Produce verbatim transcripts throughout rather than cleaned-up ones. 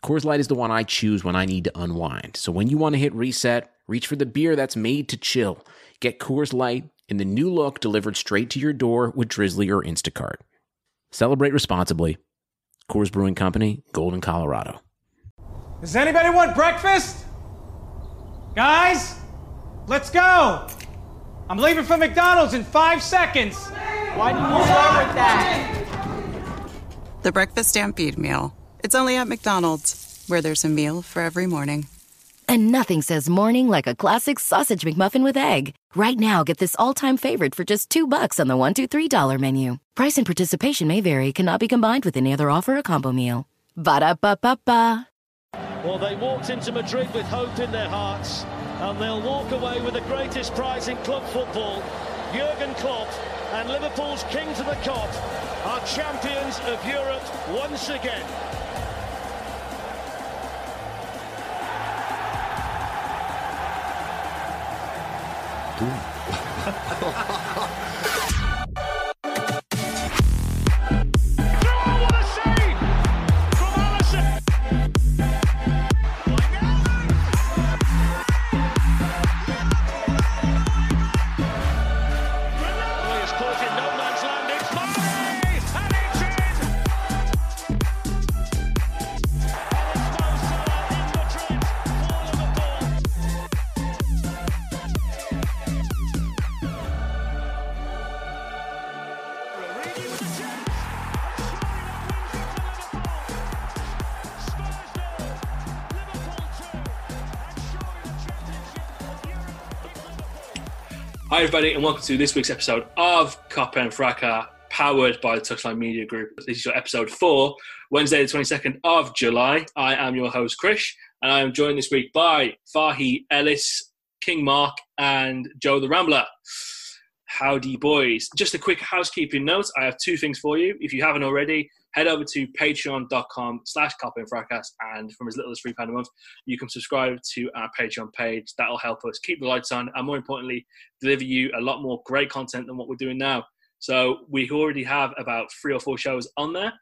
Coors Light is the one I choose when I need to unwind. So when you want to hit reset, reach for the beer that's made to chill. Get Coors Light in the new look delivered straight to your door with Drizzly or Instacart. Celebrate responsibly. Coors Brewing Company, Golden, Colorado. Does anybody want breakfast? Guys, let's go. I'm leaving for McDonald's in five seconds. Why didn't you start with that? The Breakfast Stampede Meal. It's only at McDonald's, where there's a meal for every morning. And nothing says morning like a classic sausage McMuffin with egg. Right now, get this all-time favorite for just two bucks on the one two three dollar menu. Price and participation may vary. Cannot be combined with any other offer or combo meal. Ba-da-ba-ba-ba. Well, they walked into Madrid with hope in their hearts, and they'll walk away with the greatest prize in club football. Jurgen Klopp and Liverpool's king to the Kop are champions of Europe once again. Hi everybody, and welcome to this week's episode of Kop End Fracas, powered by the Touchline Media Group. This is your episode four, Wednesday the twenty-second of July. I am your host, Krish, and I am joined this week by Fahi, Ellis, King Mark, and Joe the Rambler. Howdy boys. Just a quick housekeeping note, I have two things for you. If you haven't already, head over to patreon.com slash Kop End Fracas, and from as little as three pounds a month, you can subscribe to our Patreon page. That'll help us keep the lights on, and more importantly, deliver you a lot more great content than what we're doing now. So we already have about three or four shows on there.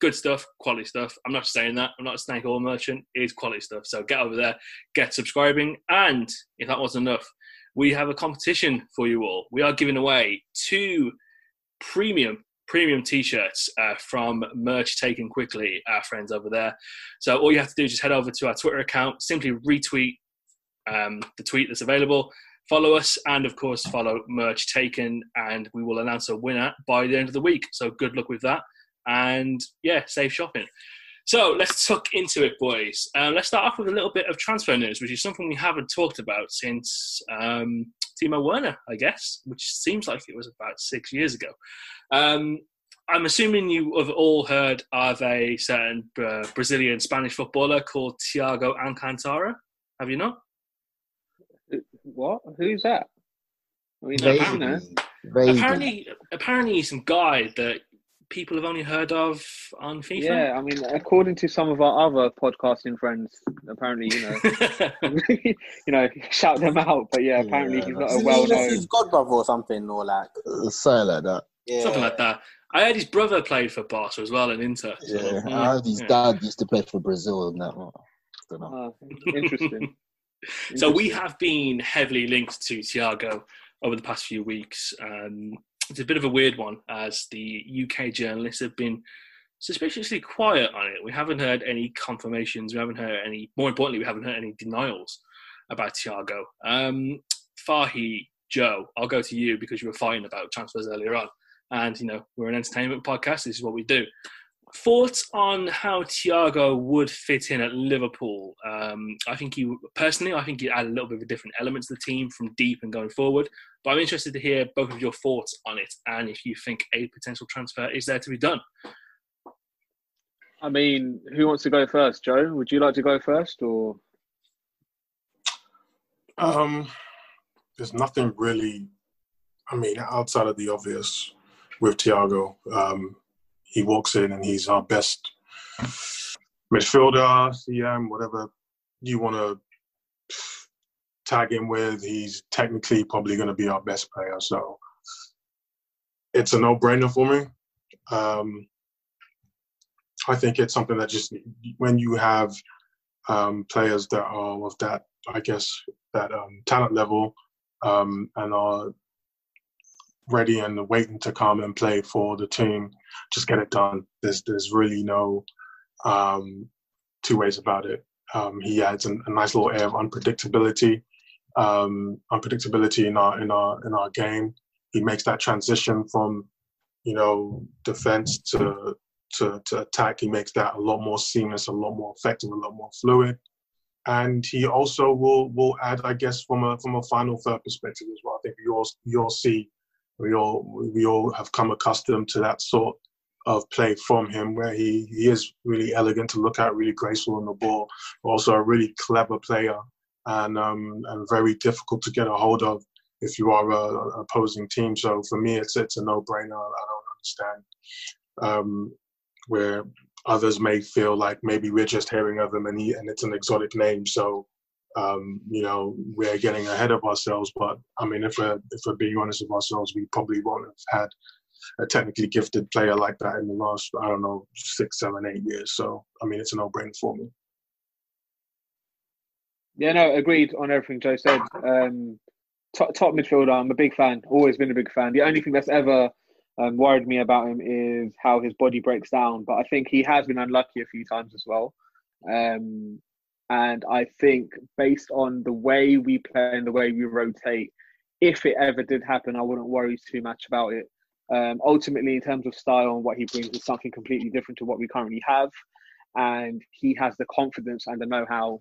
Good stuff, quality stuff. I'm not just saying that. I'm not a snake oil merchant. It is quality stuff. So get over there, get subscribing, and if that wasn't enough, we have a competition for you all. We are giving away two premium premium t-shirts uh, from Merch Taken Quickly, our friends over there. So all you have to do is just head over to our Twitter account, simply retweet um, the tweet that's available, follow us, and of course follow Merch Taken, and we will announce a winner by the end of the week. So good luck with that, and yeah, safe shopping. So let's tuck into it, boys. Uh, let's start off with a little bit of transfer news, which is something we haven't talked about since um, Timo Werner, I guess, which seems like it was about six years ago. Um, I'm assuming you have all heard of a certain uh, Brazilian Spanish footballer called Thiago Alcântara. Have you not? What? Who's that? I mean, apparently, apparently, apparently he's some guy that people have only heard of on FIFA. Yeah, I mean, according to some of our other podcasting friends, apparently, you know, you know, shout them out. But yeah, apparently yeah, he's not a well-known. He's Godbrother or something, or like something like that. Yeah. Something like that. I heard his brother played for Barca as well and Inter. So, yeah, yeah, I heard his yeah. dad used to play for Brazil and that. I don't know. Uh, interesting. interesting. So we have been heavily linked to Thiago over the past few weeks. Um, It's a bit of a weird one, as the U K journalists have been suspiciously quiet on it. We haven't heard any confirmations. We haven't heard any, more importantly, we haven't heard any denials about Thiago. Um, Fahi, Joe, I'll go to you because you were fighting about transfers earlier on. And, you know, we're an entertainment podcast. This is what we do. Thoughts on how Thiago would fit in at Liverpool? Um, I think he, personally, I think he'd add a little bit of a different element to the team from deep and going forward. But I'm interested to hear both of your thoughts on it and if you think a potential transfer is there to be done. I mean, who wants to go first, Joe? Would you like to go first, or? Um, there's nothing really. I mean, outside of the obvious, with Thiago, um, he walks in and he's our best midfielder, C M, whatever you want to tag him with. He's technically probably going to be our best player, so it's a no-brainer for me. Um, I think it's something that just, when you have um, players that are of that, I guess, that um, talent level um, and are ready and waiting to come and play for the team, just get it done. There's there's really no um, two ways about it. Um, he adds a, a nice little air of unpredictability, um, unpredictability in our in our in our game. He makes that transition from, you know, defense to To, to attack. He makes that a lot more seamless, a lot more effective, a lot more fluid, and he also will will add, I guess, from a from a final third perspective as well. I think we all we all see, we all we all have come accustomed to that sort of play from him, where he he is really elegant to look at, really graceful on the ball, but also a really clever player and um and very difficult to get a hold of if you are a, an opposing team. So for me, it's it's a no brainer. I don't understand. Um, where others may feel like maybe we're just hearing of him and, he, and it's an exotic name. So, um, you know, we're getting ahead of ourselves. But, I mean, if we're, if we're being honest with ourselves, we probably won't have had a technically gifted player like that in the last, I don't know, six, seven, eight years. So, I mean, it's a no-brainer for me. Yeah, no, agreed on everything Joe said. Um, top, top midfielder, I'm a big fan. Always been a big fan. The only thing that's ever... Um, worried me about him is how his body breaks down, but I think he has been unlucky a few times as well. Um, and I think based on the way we play and the way we rotate, if it ever did happen, I wouldn't worry too much about it. Um, ultimately, in terms of style and what he brings, is something completely different to what we currently have, and he has the confidence and the know-how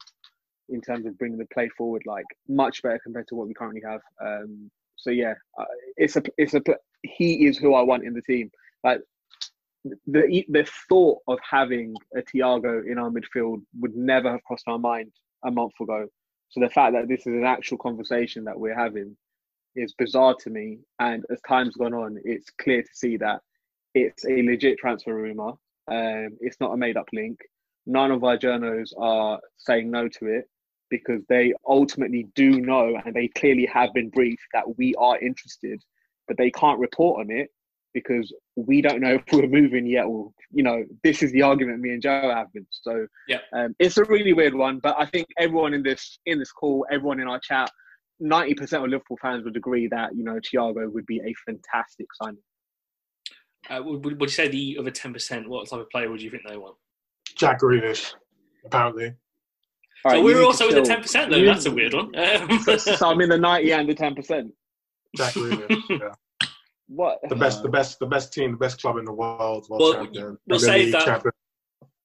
in terms of bringing the play forward, like much better compared to what we currently have. Um, so yeah, it's a it's a he is who I want in the team. Like the the thought of having a Thiago in our midfield would never have crossed our mind a month ago. So the fact that this is an actual conversation that we're having is bizarre to me. And as time's gone on, it's clear to see that it's a legit transfer rumor. Um, it's not a made up link. None of our journos are saying no to it, because they ultimately do know, and they clearly have been briefed that we are interested, but they can't report on it because we don't know if we're moving yet, or, you know, this is the argument me and Joe have been. So yeah. um, it's a really weird one, but I think everyone in this in this call, everyone in our chat, ninety percent of Liverpool fans would agree that, you know, Thiago would be a fantastic signing. Uh, would, would you say the other ten percent, what type of player would you think they want? Jack Grealish, apparently. All so right, we're also in the ten percent, though. You, That's a weird one. Um, so, so I'm in the ninety and the ten percent. Exactly. Yeah. What the best, the best, the best team, the best club in the world. World well, champion, we'll save that. Champion.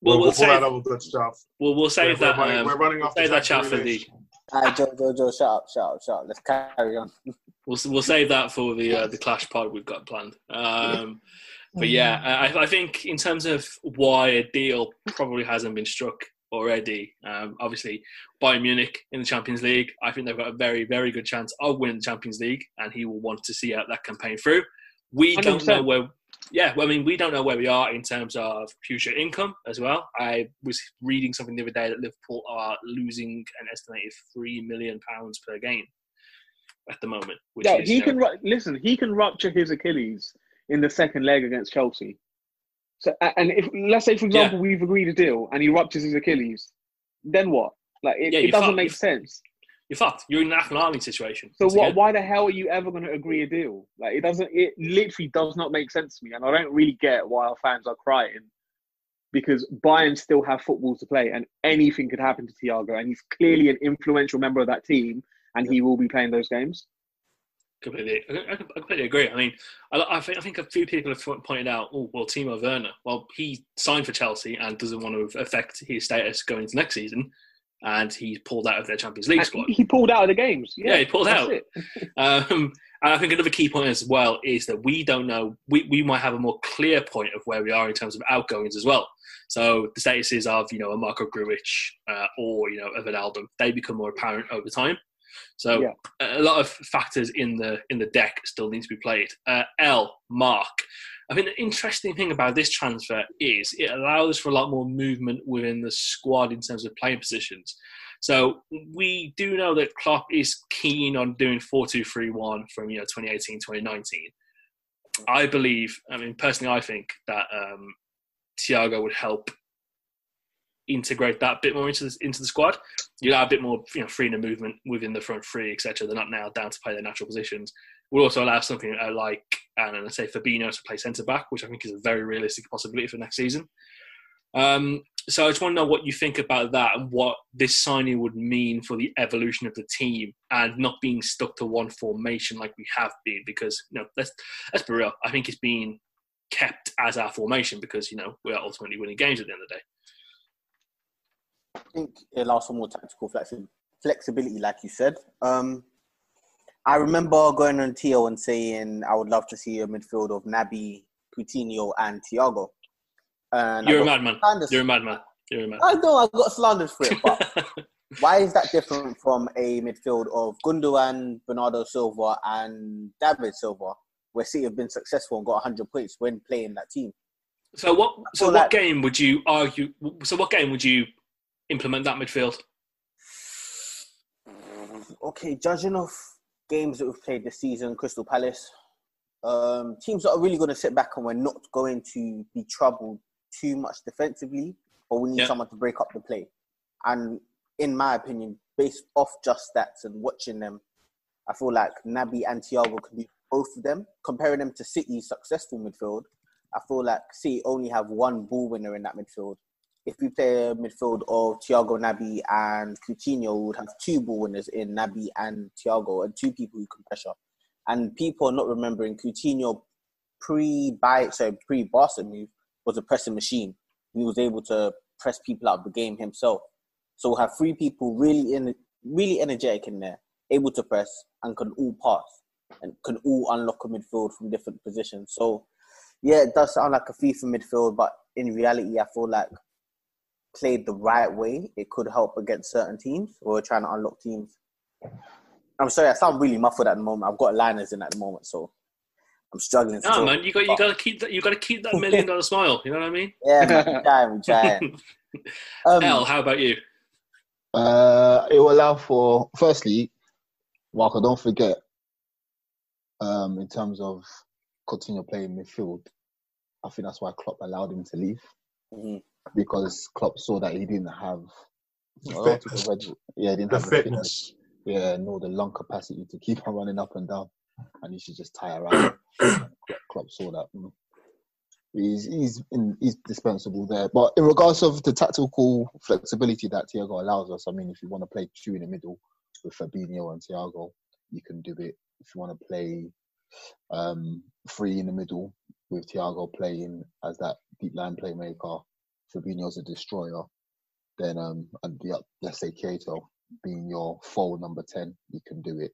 We'll, we'll, we'll save that. All good stuff. We'll, we'll save we're, that. We're running, um, we're running off we'll the save that for the. Uh, Joe, Joe, Joe, shut up, shut up, shut up. Let's carry on. We'll we'll save that for the uh, the clash pod we've got planned. Um, but yeah, I, I think in terms of why a deal probably hasn't been struck already. Um, obviously, Bayern Munich in the Champions League, I think they've got a very, very good chance of winning the Champions League, and he will want to see out that campaign through. We one hundred percent don't know where, yeah, well, I mean, we don't know where we are in terms of future income as well. I was reading something the other day that Liverpool are losing an estimated three million pounds per game at the moment. Which yeah, is he terrible. can listen. He can rupture his Achilles in the second leg against Chelsea. So, and if let's say, for example, yeah. we've agreed a deal and he ruptures his Achilles, then what? Like, it, yeah, it doesn't fucked. make sense. You're fucked. You're in an alarming situation. So what? Again. Why the hell are you ever going to agree a deal? Like, it doesn't. It literally does not make sense to me, and I don't really get why our fans are crying, because Bayern still have football to play, and anything could happen to Thiago, and he's clearly an influential member of that team, and he will be playing those games. Completely, I completely agree. I mean, I, I, think, I think a few people have pointed out, oh, well, Timo Werner, well, he signed for Chelsea and doesn't want to affect his status going into next season. and he pulled out of their Champions League and squad. He pulled out of the games. Yeah, yeah he pulled out. Um, and I think another key point as well is that we don't know, we, we might have a more clear point of where we are in terms of outgoings as well. So the statuses of, you know, a Marco Grujic uh, or, you know, a Wijnaldum, they become more apparent over time. So yeah. a lot of factors in the in the deck still need to be played. Uh, L, Mark. I think the interesting thing about this transfer is it allows for a lot more movement within the squad in terms of playing positions. So we do know that Klopp is keen on doing four two three one from, you know, twenty eighteen, twenty nineteen. I believe, I mean, personally, I think that um, Thiago would help integrate that bit more into the, into the squad. You'll have a bit more, you know, freedom movement within the front three, et cetera. They're not now down to play their natural positions. We'll also allow something like, and I say Fabinho to play centre-back, which I think is a very realistic possibility for next season. Um, so I just want to know what you think about that and what this signing would mean for the evolution of the team and not being stuck to one formation like we have been, because, you know, let's, let's be real. I think it's been kept as our formation because, you know, we're ultimately winning games at the end of the day. I think it allows for more tactical flexi- flexibility, like you said. Um, I remember going on T O and saying I would love to see a midfield of Naby, Coutinho and Thiago. And You're, a madman. You're a madman. You're a madman. I know I got slandered for it, but why is that different from a midfield of Gundogan, Bernardo Silva and David Silva, where City have been successful and got one hundred points when playing that team? So what? So what that, game would you argue? So what game would you implement that midfield? Okay, judging off games that we've played this season, Crystal Palace, um, teams that are really going to sit back and we're not going to be troubled too much defensively, but we need yeah. someone to break up the play. And in my opinion, based off just stats and watching them, I feel like Naby and Thiago could be both of them. Comparing them to City's successful midfield, I feel like City only have one ball winner in that midfield. If we play a midfield of Thiago, Naby and Coutinho, we would have two ball winners in Naby and Thiago and two people who can pressure. And people are not remembering Coutinho pre-buy, sorry, pre-Barca move was a pressing machine. He was able to press people out of the game himself. So we'll have three people really in, really energetic in there, able to press and can all pass and can all unlock a midfield from different positions. So yeah, it does sound like a FIFA midfield, but in reality, I feel like played the right way, it could help against certain teams or trying to unlock teams. I'm sorry, I sound really muffled at the moment. I've got liners in at the moment, so I'm struggling. No, talk, man, you got you but... got to keep that. You got to keep that million dollar smile. You know what I mean? Yeah, man, we're trying, we're trying. um, L, how about you? Uh, it will allow for, firstly, Marco, don't forget, um, in terms of Coutinho playing midfield, I think that's why Klopp allowed him to leave. Mm-hmm. Because Klopp saw that he didn't have, well, yeah, he didn't the have fitness, the fitness, yeah, nor the lung capacity to keep on running up and down, and he should just tire out. Klopp saw that. He's he's in, he's dispensable there. But in regards of the tactical flexibility that Thiago allows us, I mean, if you want to play two in the middle with Fabinho and Thiago, you can do it. If you want to play um, three in the middle with Thiago playing as that deep line playmaker, Fabinho's a destroyer, then um, and the, let's say Keito being your full number ten, you can do it.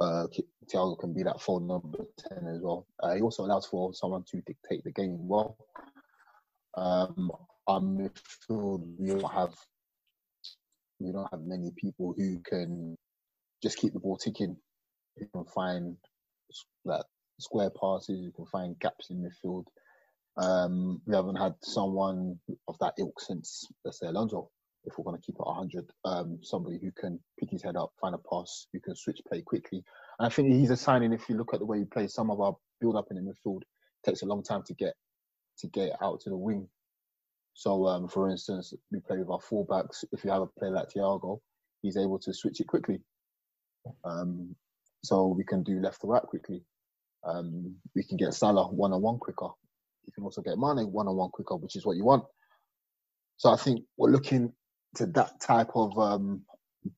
Uh, Thiago can be that full number ten as well. Uh, he also allows for someone to dictate the game well. Um, I'm sure we don't have we don't have many people who can just keep the ball ticking. You can find like square passes. You can find gaps in midfield. Um, we haven't had someone of that ilk since, let's say, Alonso, if we're going to keep it one hundred. Um, somebody who can pick his head up, find a pass, who can switch play quickly. And I think he's a signing, if you look at the way he plays, some of our build-up in the midfield takes a long time to get to get out to the wing. So, um, for instance, we play with our full-backs. If you have a player like Thiago, he's able to switch it quickly. Um, so we can do left to right quickly. Um, we can get Salah one-on-one quicker. You can also get Mane one-on-one quicker, which is what you want. So I think we're looking to that type of um,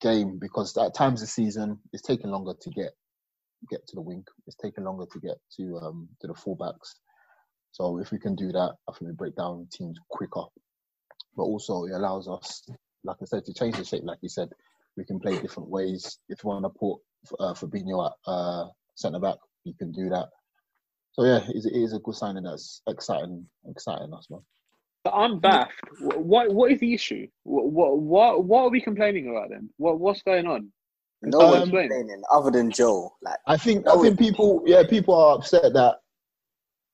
game because at times this season, it's taking longer to get get to the wing. It's taking longer to get to um, to the fullbacks. So if we can do that, I think we break down teams quicker. But also, it allows us like I said, to change the shape, like you said, we can play different ways. If you want to put uh, Fabinho at uh, centre-back, you can do that. So, yeah, it is a good signing. That's exciting, exciting us, man. But I'm baffed. What, what is the issue? What, what, what are we complaining about then? What, what's going on? No one's um, complaining other than Joe. Like, I think, I think people, yeah, people are upset that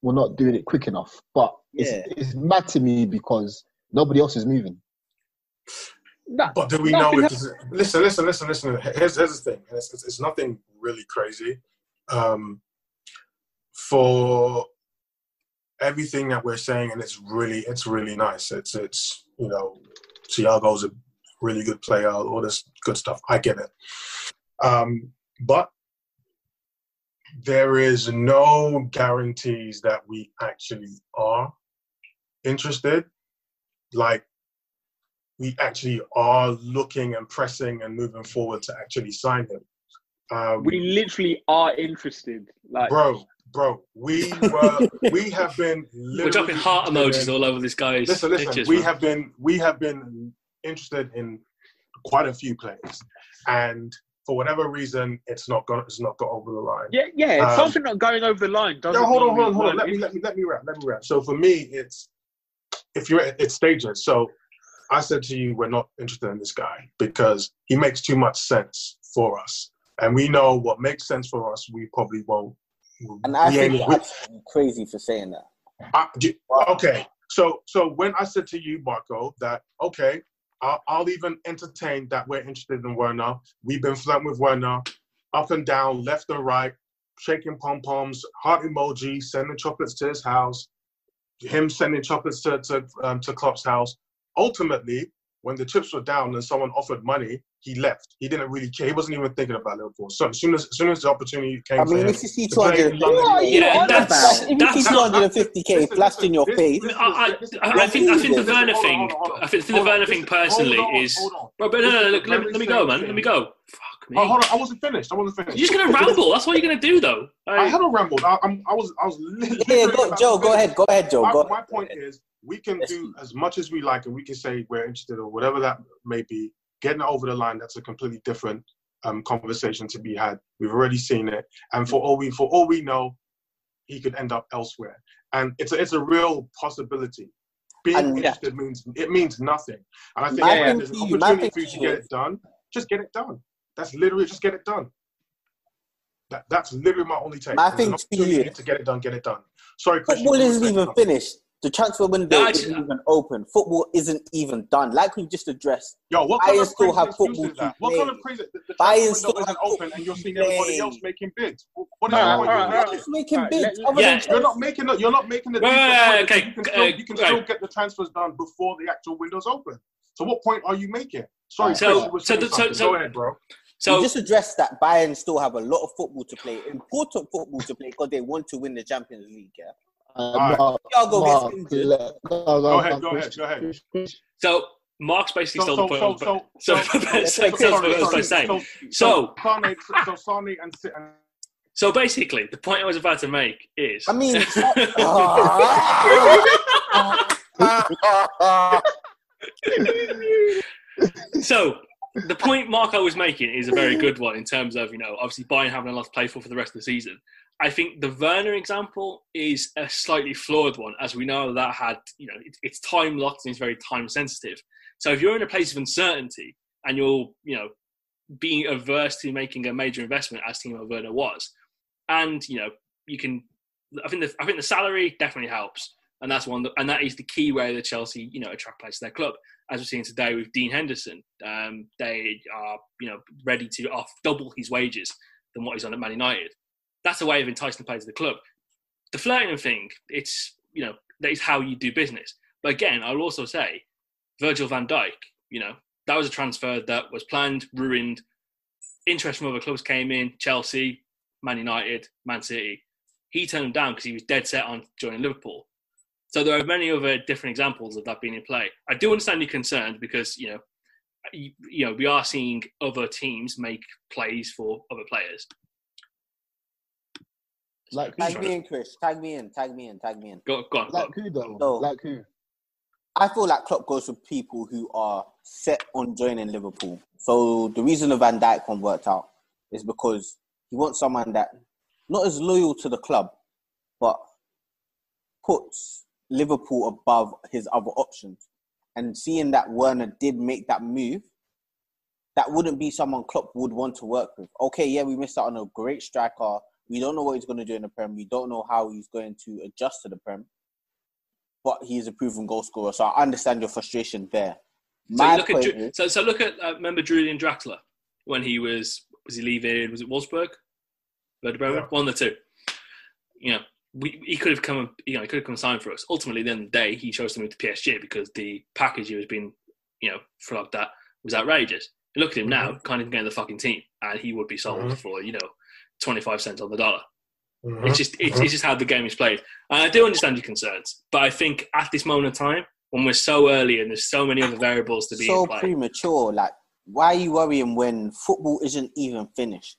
we're not doing it quick enough. But it's, yeah. it's mad to me because nobody else is moving. Nah, but do we know if this is, listen, listen, listen, listen. Here's, here's the thing. It's, it's, it's nothing really crazy. Um, for everything that we're saying, and it's really, it's really nice. It's, it's, you know, Thiago's a really good player, all this good stuff. I get it. Um, but there is no guarantees that we actually are interested. Like, we actually are looking and pressing and moving forward to actually sign him. Um, we literally are interested. Like, bro, bro, we were, we have been. We're dropping heart emojis in, all over this guy's listen, listen, pictures. We man. have been, we have been interested in quite a few players, and for whatever reason, it's not got, it's not got over the line. Yeah, yeah, um, something not going over the line. Doesn't no, hold on, hold on, hold on. Let me, let me, let me wrap, let me wrap. So for me, it's if you're, it's stages. So. I said to you, we're not interested in this guy because he makes too much sense for us. And we know what makes sense for us, we probably won't. And I think you're crazy for saying that. I, do, okay. So so when I said to you, Marco, that, okay, I'll, I'll even entertain that we're interested in Werner. We've been flirting with Werner up and down, left and right, shaking pom-poms, heart emoji, sending chocolates to his house, him sending chocolates to, to, um, to Klopp's house. Ultimately, when the chips were down and someone offered money, he left. He didn't really care. He wasn't even thinking about Liverpool. So as soon as, as soon as the opportunity came, I mean, if you see two hundred, yeah, that's if you see two hundred fifty k flashed in your face. I think I think the Werner thing. I think the Werner thing personally is. But no, no, look, let me go, man. Let me go. Fuck me. Hold on, I wasn't finished. I wasn't finished. You're just gonna ramble. That's what you're gonna do, though. I haven't rambled. I was, I was. Yeah, Joe, go ahead. Go ahead, Joe. My point is. We can do as much as we like and we can say we're interested or whatever that may be. Getting over the line, that's a completely different um, conversation to be had. We've already seen it. And for all we for all we know, he could end up elsewhere. And it's a, it's a real possibility. Being and, interested yeah. means it means nothing. And I think yeah, yeah, there's an opportunity for you to get it done. Just get it done. That's literally just get it done. That, that's literally my only take. I there's think an opportunity to get it done, get it done. Sorry, Chris. Football isn't even finished. The transfer window no, isn't even open. Football isn't even done. Like we've just addressed, Yo, what Bayern kind still have football to What play. Kind of crazy? The, the Bayern still isn't open and you're seeing everybody else making bids. What are no, you right, right, right. making right, bids. Let, yeah. You're not making the... You're not making the right, okay. You can, still, uh, you can right. still get the transfers done before the actual window's open. So what point are you making? Sorry, so, Chris, so, so, so, so, Go ahead, bro. So, we just addressed that Bayern still have a lot of football to play. Important football to play because they want to win the Champions League, yeah? Uh, Mark, Mark, Mark, go ahead, go ahead, go ahead. So Mark's basically so, stole so, the point. So, so, so, so, so, so, so, so basically, the point I was about to make is. I mean, so the point Marco was making is a very good one in terms of, you know, obviously Bayern having a lot to play for for the rest of the season. I think the Werner example is a slightly flawed one, as we know that had, you know, it, it's time locked and it's very time sensitive. So if you're in a place of uncertainty and you're, you know, being averse to making a major investment as Timo Werner was, and you know, you can, I think the I think the salary definitely helps, and that's one that, and that is the key way that Chelsea, you know, attract players to their club. As we're seeing today with Dean Henderson, um, they are, you know, ready to off double his wages than what he's on at Man United. That's a way of enticing players to the club. The flirting thing, it's, you know, that is how you do business. But again, I'll also say, Virgil van Dijk, you know, that was a transfer that was planned, ruined. Interest from other clubs came in, Chelsea, Man United, Man City. He turned them down because he was dead set on joining Liverpool. So there are many other different examples of that being in play. I do understand your concern because, you know, you, you know, we are seeing other teams make plays for other players. Like tag me in, Chris. Tag me in. Tag me in. Tag me in. Go, go on. Like go. who though? No. Like who? I feel like Klopp goes with people who are set on joining Liverpool. So the reason the Van Dijk one worked out is because he wants someone that not as loyal to the club, but puts Liverpool above his other options. And seeing that Werner did make that move, that wouldn't be someone Klopp would want to work with. Okay, yeah, we missed out on a great striker. We don't know what he's going to do in the Prem. We don't know how he's going to adjust to the Prem. But he's a proven goal scorer. So I understand your frustration there. So look, at, is, so, so look at, uh, remember Julian Draxler when he was, was he leaving, was it Wolfsburg? Yeah. One or two. You know, we, he could have come, you know, he could have come signed for us. Ultimately, at the end of the day, he chose to move to P S G because the package he was being, you know, flogged at was outrageous. You look at him mm-hmm. now, can't even get in the fucking team, and he would be sold mm-hmm. for, you know, twenty-five cents on the dollar. Mm-hmm. It's just, it's, mm-hmm. it's just how the game is played. And I do understand your concerns, but I think at this moment in time, when we're so early and there's so many other variables to be so in play. Premature. Like, why are you worrying when football isn't even finished?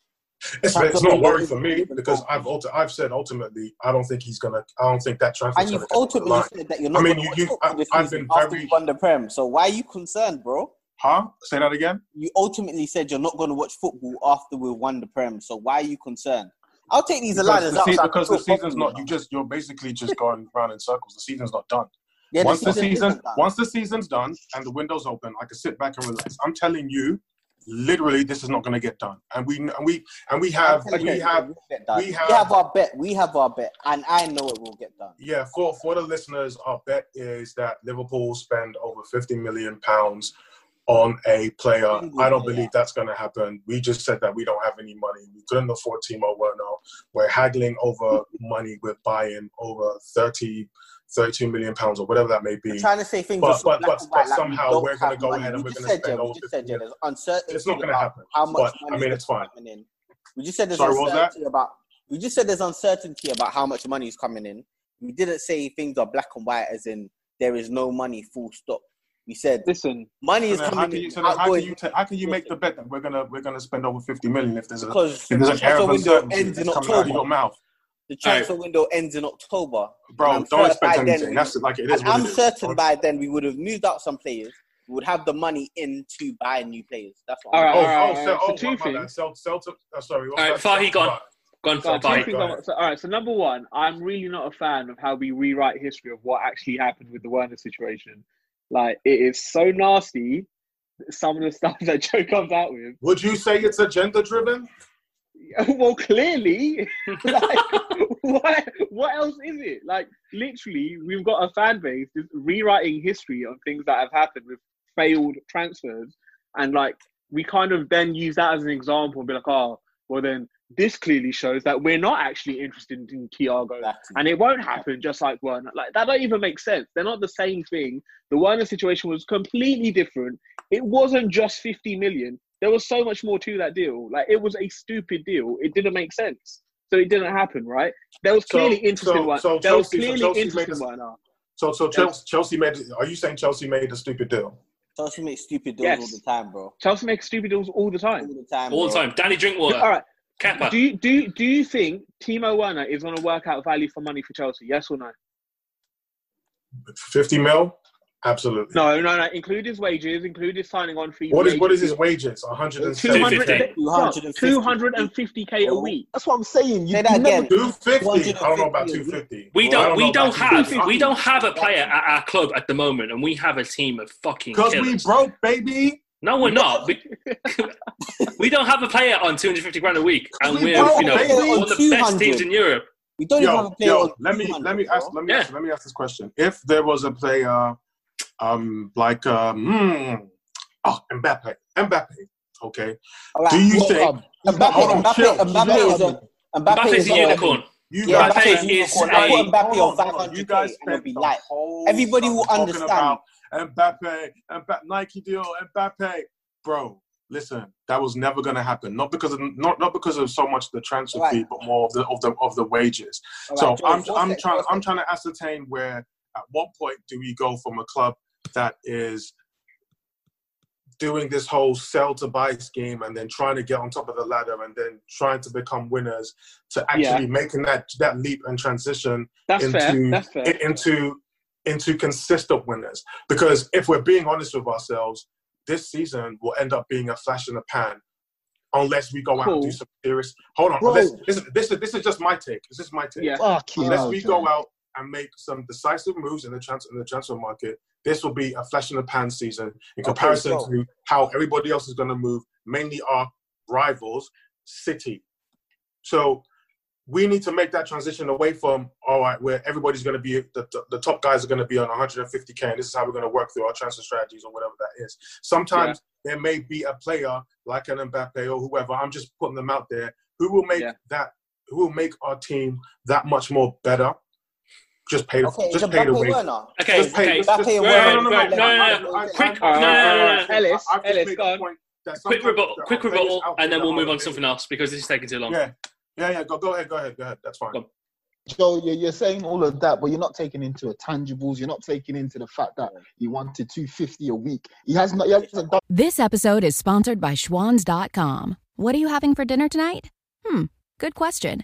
It's, it's not worrying for me because I've ulti- I've said ultimately I don't think he's gonna. I don't think that transfer. And you've ultimately said that you're not. I mean, you, you, I, I've been very. You won the Prem, so why are you concerned, bro? Huh? Say that again. You ultimately said you're not going to watch football after we won the Prem, so why are you concerned? I'll take these aligners the out. Se- because the season's not. You just you're basically just going round in circles. The season's not done. Yeah, once the season, the season once the season's done and the window's open, I can sit back and relax. I'm telling you, literally, this is not going to get done. And we and we and we have we you, have we have we have our bet. We have our bet, and I know it will get done. Yeah, for for the listeners, our bet is that Liverpool spend over fifty million pounds on a player. I don't believe that's going to happen. We just said that we don't have any money. We couldn't afford Timo Werner. We're haggling over money. We're buying over thirty, thirty-two million pounds or whatever that may be. We're trying to say things, but, but, but, but like somehow we're going to go money. ahead and we we're going to spend all this. Yeah, it's not going to happen. How much but, money I mean, it's fine. We just said there's Sorry, uncertainty about. We just said there's uncertainty about how much money is coming in. We didn't say things are black and white, as in there is no money. Full stop. We said, "Listen, money is so coming." How can you, so how can you, ta- how can you make the bet that we're gonna we're gonna spend over fifty million if there's a if there's an air of uncertainty that's coming out of your mouth? The transfer hey. window ends in October. Bro, don't expect anything. That's like it is. And I'm it certain is. by then we would have moved out some players. We would have the money in to buy new players. That's what. All right, I'm all right. Oh, two things. Sorry. All right, Fahy gone. Gone for Fahy. All right. So number one, I'm really not a fan of how we rewrite history of what actually happened with the Werner situation. Like, it is so nasty, some of the stuff that Joe comes out with. Would you say it's agenda-driven? Well, clearly. Like, what, what else is it? Like, literally, we've got a fan base just rewriting history on things that have happened with failed transfers. And, like, we kind of then use that as an example and be like, oh, well, then this clearly shows that we're not actually interested in Thiago. Exactly. And it won't happen just like Werner. Like, that don't even make sense. They're not the same thing. The Werner situation was completely different. It wasn't just fifty million. There was so much more to that deal. Like, it was a stupid deal. It didn't make sense. So it didn't happen, right? There was clearly so, interest so, in Werner. So there Chelsea, was clearly so interest in Werner. So, so Chelsea, Chelsea made... Are you saying Chelsea made a stupid deal? Chelsea make stupid deals yes. all the time, bro. Chelsea make stupid deals all the time. All the time. All the time. Danny Drinkwater. All right. Kappa. Do you, do do you think Timo Werner is going to work out value for money for Chelsea? Yes or no? Fifty mil, absolutely. No, no, no. Include his wages. Include his signing on fee. What is wages. What is his wages? One hundred and fifty. Two hundred and fifty k a week. That's what I'm saying. You Say that again. Two fifty. I don't know about two fifty. We don't. Well, don't we don't have. two fifty. We don't have a player at our club at the moment, and we have a team of fucking. Because we broke, baby. No, we're not. We, we don't have a player on two hundred fifty grand a week, and we we're you know one of the best teams in Europe. We don't yo, even have a player. Yo, on let me let me ask let me yeah. ask, let me ask this question: if there was a player, um, like um, mm, oh Mbappe, Mbappe, okay, right, do you think Mbappe, on, Mbappe, chill, Mbappe, Mbappe is a Mbappe is a unicorn? You yeah, guys, Mbappe is a, I put Mbappe on five hundred k and it'll be light. Everybody will understand. Mbappe, Mbappe, Nike deal, Mbappe, bro. Listen, that was never going to happen. Not because of not not because of so much the transfer right. fee, but more of the of the of the wages. Right, so George, I'm I'm it, trying I'm it. trying to ascertain where at what point do we go from a club that is doing this whole sell to buy scheme and then trying to get on top of the ladder and then trying to become winners to actually yeah. making that that leap and transition That's into fair. That's fair. into into consistent winners. Because if we're being honest with ourselves, this season will end up being a flash in the pan unless we go out cool. and do some serious... Hold on. Unless, listen, this is, this is just my take. This is my take. Yeah. Fuck unless you, we dude. go out and make some decisive moves in the, trans- in the transfer market, this will be a flash in the pan season in comparison okay, so. to how everybody else is going to move, mainly our rivals, City. So... we need to make that transition away from, all right, where everybody's going to be, the, the top guys are going to be on one hundred fifty K, and this is how we're going to work through our transfer strategies or whatever that is. Sometimes yeah. there may be a player like an Mbappe or whoever, I'm just putting them out there, who will make yeah. that, who will make our team that much more better. Just pay the okay, just pay the wage. Okay, just pay, okay. Just, just, no, no, no, no, no. Quick, no, no, no, Ellis, Ellis, go on. Quick rebuttal, quick rebuttal, and then we'll move on to something else because this is taking too long. Yeah. Yeah, yeah, go, go ahead, go ahead, go ahead. That's fine. Joe, you're saying all of that, but you're not taking into tangibles. You're not taking into the fact that he wanted two hundred fifty a week. He has not. He hasn't done- this episode is sponsored by Schwans dot com. What are you having for dinner tonight? Hmm, good question.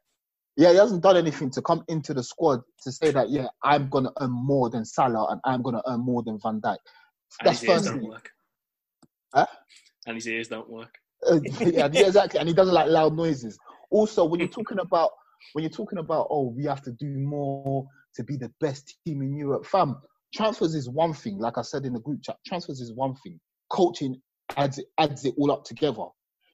yeah, he hasn't done anything to come into the squad to say that, yeah, I'm going to earn more than Salah and I'm going to earn more than Van Dijk. That's first thing. Huh? And his ears don't work. Uh, yeah, yeah, exactly. And he doesn't like loud noises. Also, when you're talking about when you're talking about oh, we have to do more to be the best team in Europe, fam. Transfers is one thing. Like I said in the group chat, transfers is one thing. Coaching adds it, adds it all up together.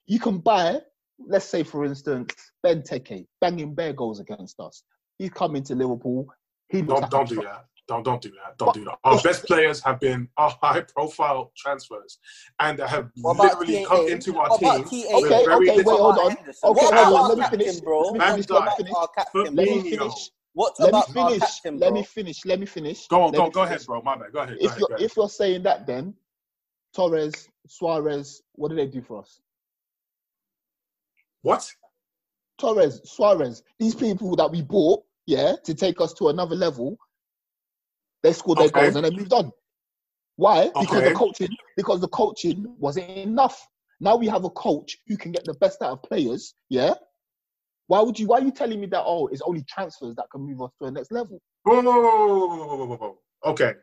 You can buy, let's say for instance, Benteke banging bare goals against us. He's coming to Liverpool. He don't like don't do that. Don't don't do that. Don't but, do that. Our best players have been our high-profile transfers, and that have literally come into our what team. With okay, very okay, wait, hold on. Okay, hold on. Let me finish. Let me finish. What about our captain, bro? Let me finish. Let me finish. Go on. Let go go finish. ahead, bro. My bad. Go ahead. If go you're ahead. if you're saying that, then Torres, Suarez, what do they do for us? What? Torres, Suarez, these people that we bought, yeah, to take us to another level. They scored their okay. goals and they moved on. Why? Okay. Because the coaching, because the coaching wasn't enough. Now we have a coach who can get the best out of players. Yeah. Why would you? Why are you telling me that? Oh, it's only transfers that can move us to the next level. Whoa, whoa, whoa, whoa, whoa, whoa, whoa. Okay.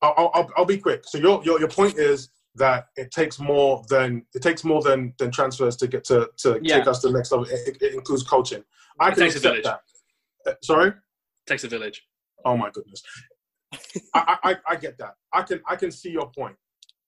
I'll, I'll I'll be quick. So your your your point is that it takes more than it takes more than, than transfers to get to, to yeah. take us to the next level. It, it, it includes coaching. I it can takes accept a village. That. Uh, sorry. It takes a village. Oh my goodness, I, I I get that. I can I can see your point,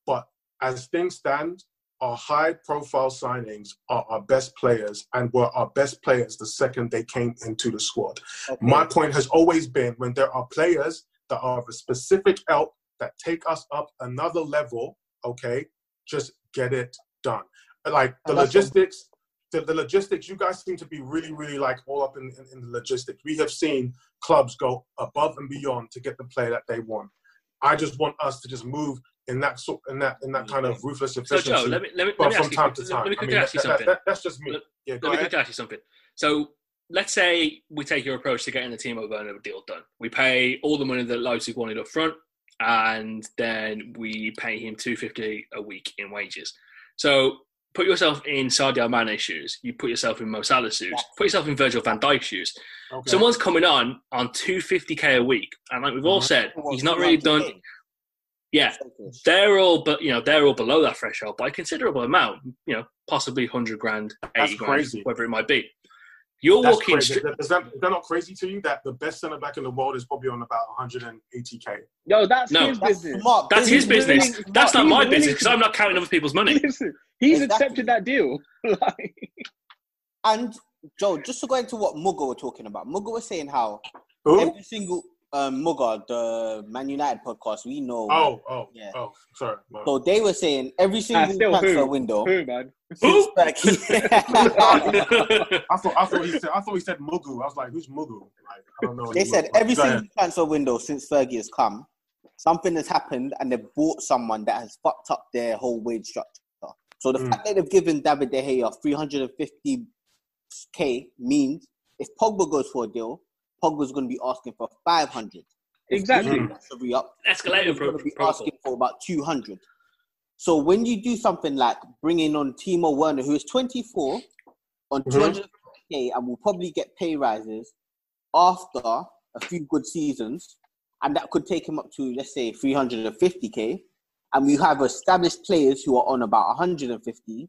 but as things stand, our high-profile signings are our best players and were our best players the second they came into the squad. Okay. My point has always been when there are players that are of a specific ilk that take us up another level. Okay, just get it done. Like the logistics, the, the logistics. You guys seem to be really, really like all up in, in, in the logistics. We have seen clubs go above and beyond to get the player that they want. I just want us to just move in that sort, in that, in that kind of ruthless efficiency. So, Joe, let me let me, let me ask you something. Let me quickly I mean, ask you that, something. That, that, that's just me. Let, yeah, go let me ahead. quickly ask you something. So, let's say we take your approach to getting the Timo Werner deal done. We pay all the money that Leipzig wanted up front, and then we pay him two fifty a week in wages. So. Put yourself in Sadio Mane's shoes. You put yourself in Mo Salah's shoes. Yeah. Put yourself in Virgil van Dijk's shoes. Okay. Someone's coming on on two hundred fifty K a week, and like we've all said, he's not really done. Yeah, they're all, but you know, they're all below that threshold by a considerable amount. You know, possibly one hundred grand, eighty grand, whatever it might be. You're That's walking. Stri- is, that, is that not crazy to you that the best centre back in the world is probably on about one hundred eighty K? No, that's no. his that's business. Smart. That's he's his business. Really, that's not my really business because I'm not counting other people's money. Listen, he's exactly. accepted that deal. like... And Joe, just to go into what Mugga were talking about, Mugga was saying how Ooh? every single um, Mugga, the Man United podcast, we know. Oh, oh, yeah. oh, sorry. No. So they were saying every single transfer who? window. Who, man? Who? I thought I thought he said I thought he said Mugu. I was like, who's Mugu? Like, I don't know. They said every single transfer window since Fergie has come, something has happened and they've bought someone that has fucked up their whole wage structure. So the mm. fact that they've given David De Gea three hundred fifty K means if Pogba goes for a deal, Pogba's going to be asking for five hundred. Exactly. Mm. Up, Escalator pro- be protocol. Asking for about two hundred. So when you do something like bringing on Timo Werner, who is twenty-four, on mm-hmm. two hundred K and will probably get pay rises after a few good seasons, and that could take him up to, let's say, three hundred fifty K, and we have established players who are on about one hundred fifty,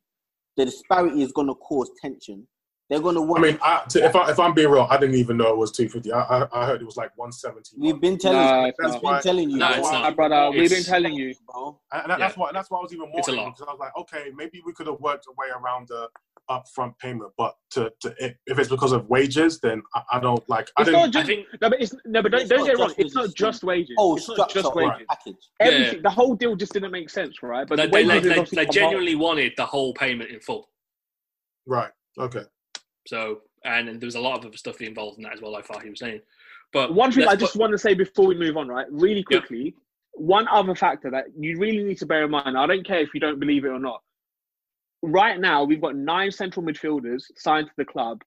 the disparity is going to cause tension. They're going to want... I mean, I, to, if, I, if I'm being real, I didn't even know it was two hundred fifty. I, I, I heard it was like one hundred seventy. We've been telling no, you. That's no. why, we've been telling you. No, it's not. Brother, we've been telling you. Bro. And, and yeah. that's, why, and that's why I was even more... It's a lot. Because I was like, okay, maybe we could have worked a way around the upfront payment, but to, to it, if it's because of wages, then I, I don't like. I it's not just, I think, no, but it's no, but don't, don't get it wrong. It's not just wages. Oh, it's not just wages. Right. Everything, yeah. The whole deal just didn't make sense, right? But they, the they, they, they genuinely out. wanted the whole payment in full. Right. Okay. So and, and there was a lot of other stuff involved in that as well. Like Fahy was saying, but one thing I just put, want to say before we move on, right? Really quickly, yeah. one other factor that you really need to bear in mind. I don't care if you don't believe it or not. Right now, we've got nine central midfielders signed to the club.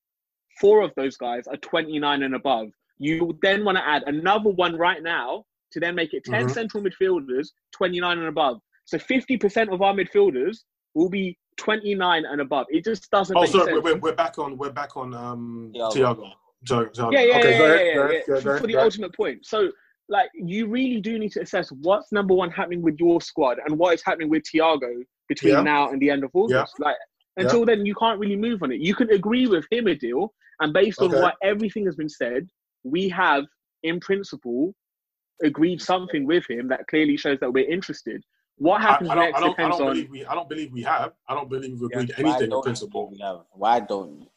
Four of those guys are twenty-nine and above. You then want to add another one right now to then make it ten mm-hmm. central midfielders, twenty-nine and above. So fifty percent of our midfielders will be twenty-nine and above. It just doesn't oh, make sorry, sense. Oh, we're, we're back on, we're back on um, Thiago. Thiago. Yeah, yeah, okay, yeah, yeah, yeah, yeah, yeah. For, for the ultimate point. So, like, you really do need to assess what's, number one, happening with your squad and what is happening with Thiago between yeah. now and the end of August. Yeah. Like until yeah. then, you can't really move on it. You can agree with him a deal, and based on okay. what everything has been said, we have, in principle, agreed something with him that clearly shows that we're interested. What happens I, I next I don't, depends I don't on... We, I don't believe we have. I don't believe we've agreed yeah, anything in principle. Why don't